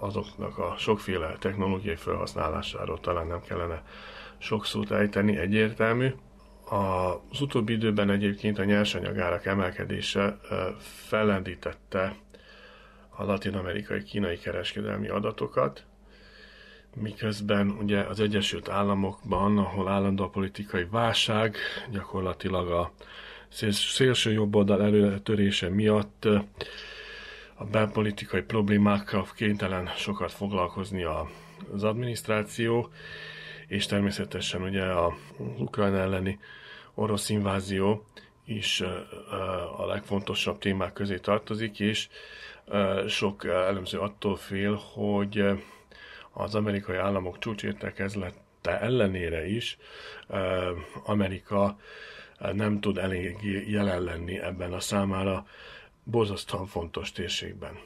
azoknak a sokféle technológiai felhasználásáról talán nem kellene sok szót ejteni, egyértelmű. Az utóbbi időben egyébként a nyersanyagárak emelkedése fellendítette a latin-amerikai-kínai kereskedelmi adatokat, miközben ugye az Egyesült Államokban, ahol állandó a politikai válság, gyakorlatilag a szélső jobb oldal előretörése miatt a belpolitikai problémákkal kénytelen sokat foglalkozni az adminisztráció, és természetesen ugye az Ukrajna elleni orosz invázió is a legfontosabb témák közé tartozik, és sok elemző attól fél, hogy az amerikai államok csúcsértekezlete ellenére is Amerika nem tud eléggé jelen lenni ebben a számára borzasztóan fontos térségben.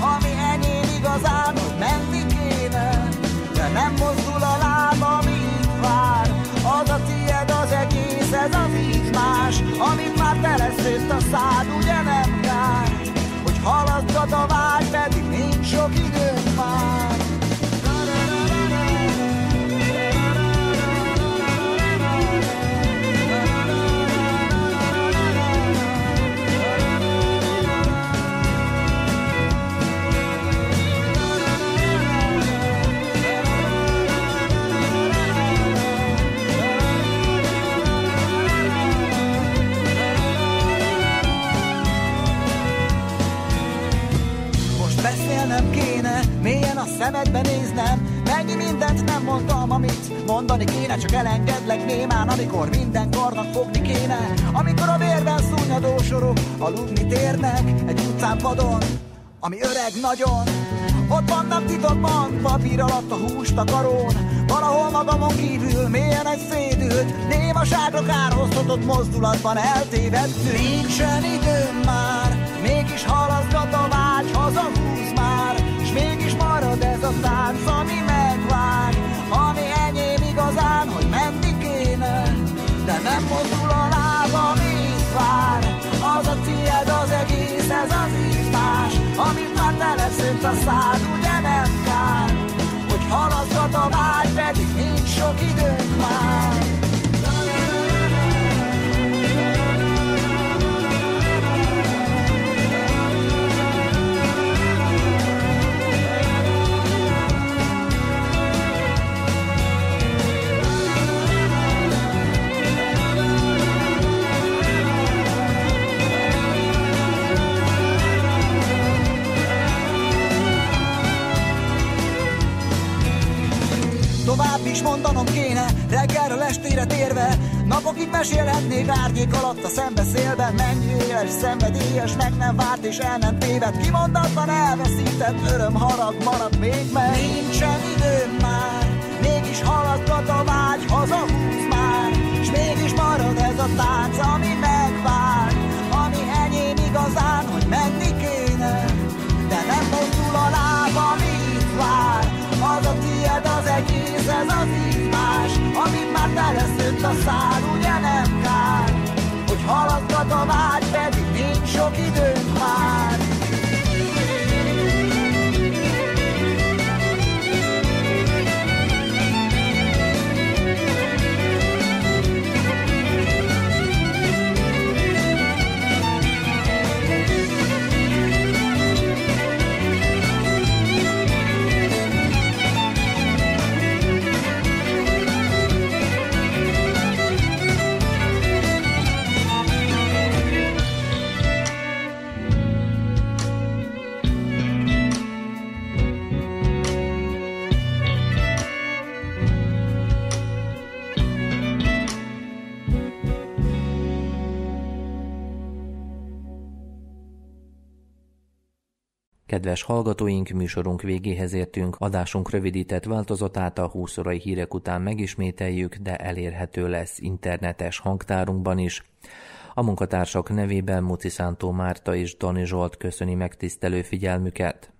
Ami enyém igazán, hogy menni kéne. szemedbe néznem. Mennyi mindent nem mondtam, amit mondani kéne. Csak elengedlek némán, amikor minden karnak fogni kéne. Amikor a vérben szúnyadó sorok aludni térnek egy utcánpadon, ami öreg nagyon. Ott vannak titokban, papír alatt a húst a karón. Valahol magamon kívül mélyen egy szédült, némaságra kárhoztatott mozdulatban eltévedtünk. Nincsen időm már, mégis halaszgat a vágy, hazahúz már, s mégis marad ez a tánc, ami megvág, ami enyém igazán, hogy menni kéne, de nem mozdul a lábam, így vár. Az a tiéd az egész, ez az írtás, amit már teleszőtt a szád, ugye nem kár, hogy halaszgat a vágy, pedig nincs sok időnk már. Tovább is mondanom kéne, reggelről estére térve, napokig mesélhetnék árnyék alatt a szembeszélben. Mennyi éles, szenvedélyes, meg nem várt és el nem téved, kimondatlan elveszített öröm, harag marad még meg. Nincsen időm már, mégis haladgat a vágy, hazahúz már, s mégis marad ez a tánc, ami megvár, ami enyém igazán, hogy menni kéne, de nem mozdul a lábam, itt vár. Az a tiéd az egész, ez az írtás, amit már teleszőtt a szád, ugye nem kár, hogy haladgat a vágy, pedig nincs sok időnk már. Kedves hallgatóink, műsorunk végéhez értünk, adásunk rövidített változatát a 20 órai hírek után megismételjük, de elérhető lesz internetes hangtárunkban is. A munkatársak nevében Muci Szántó Márta és Dani Zsolt köszöni megtisztelő figyelmüket.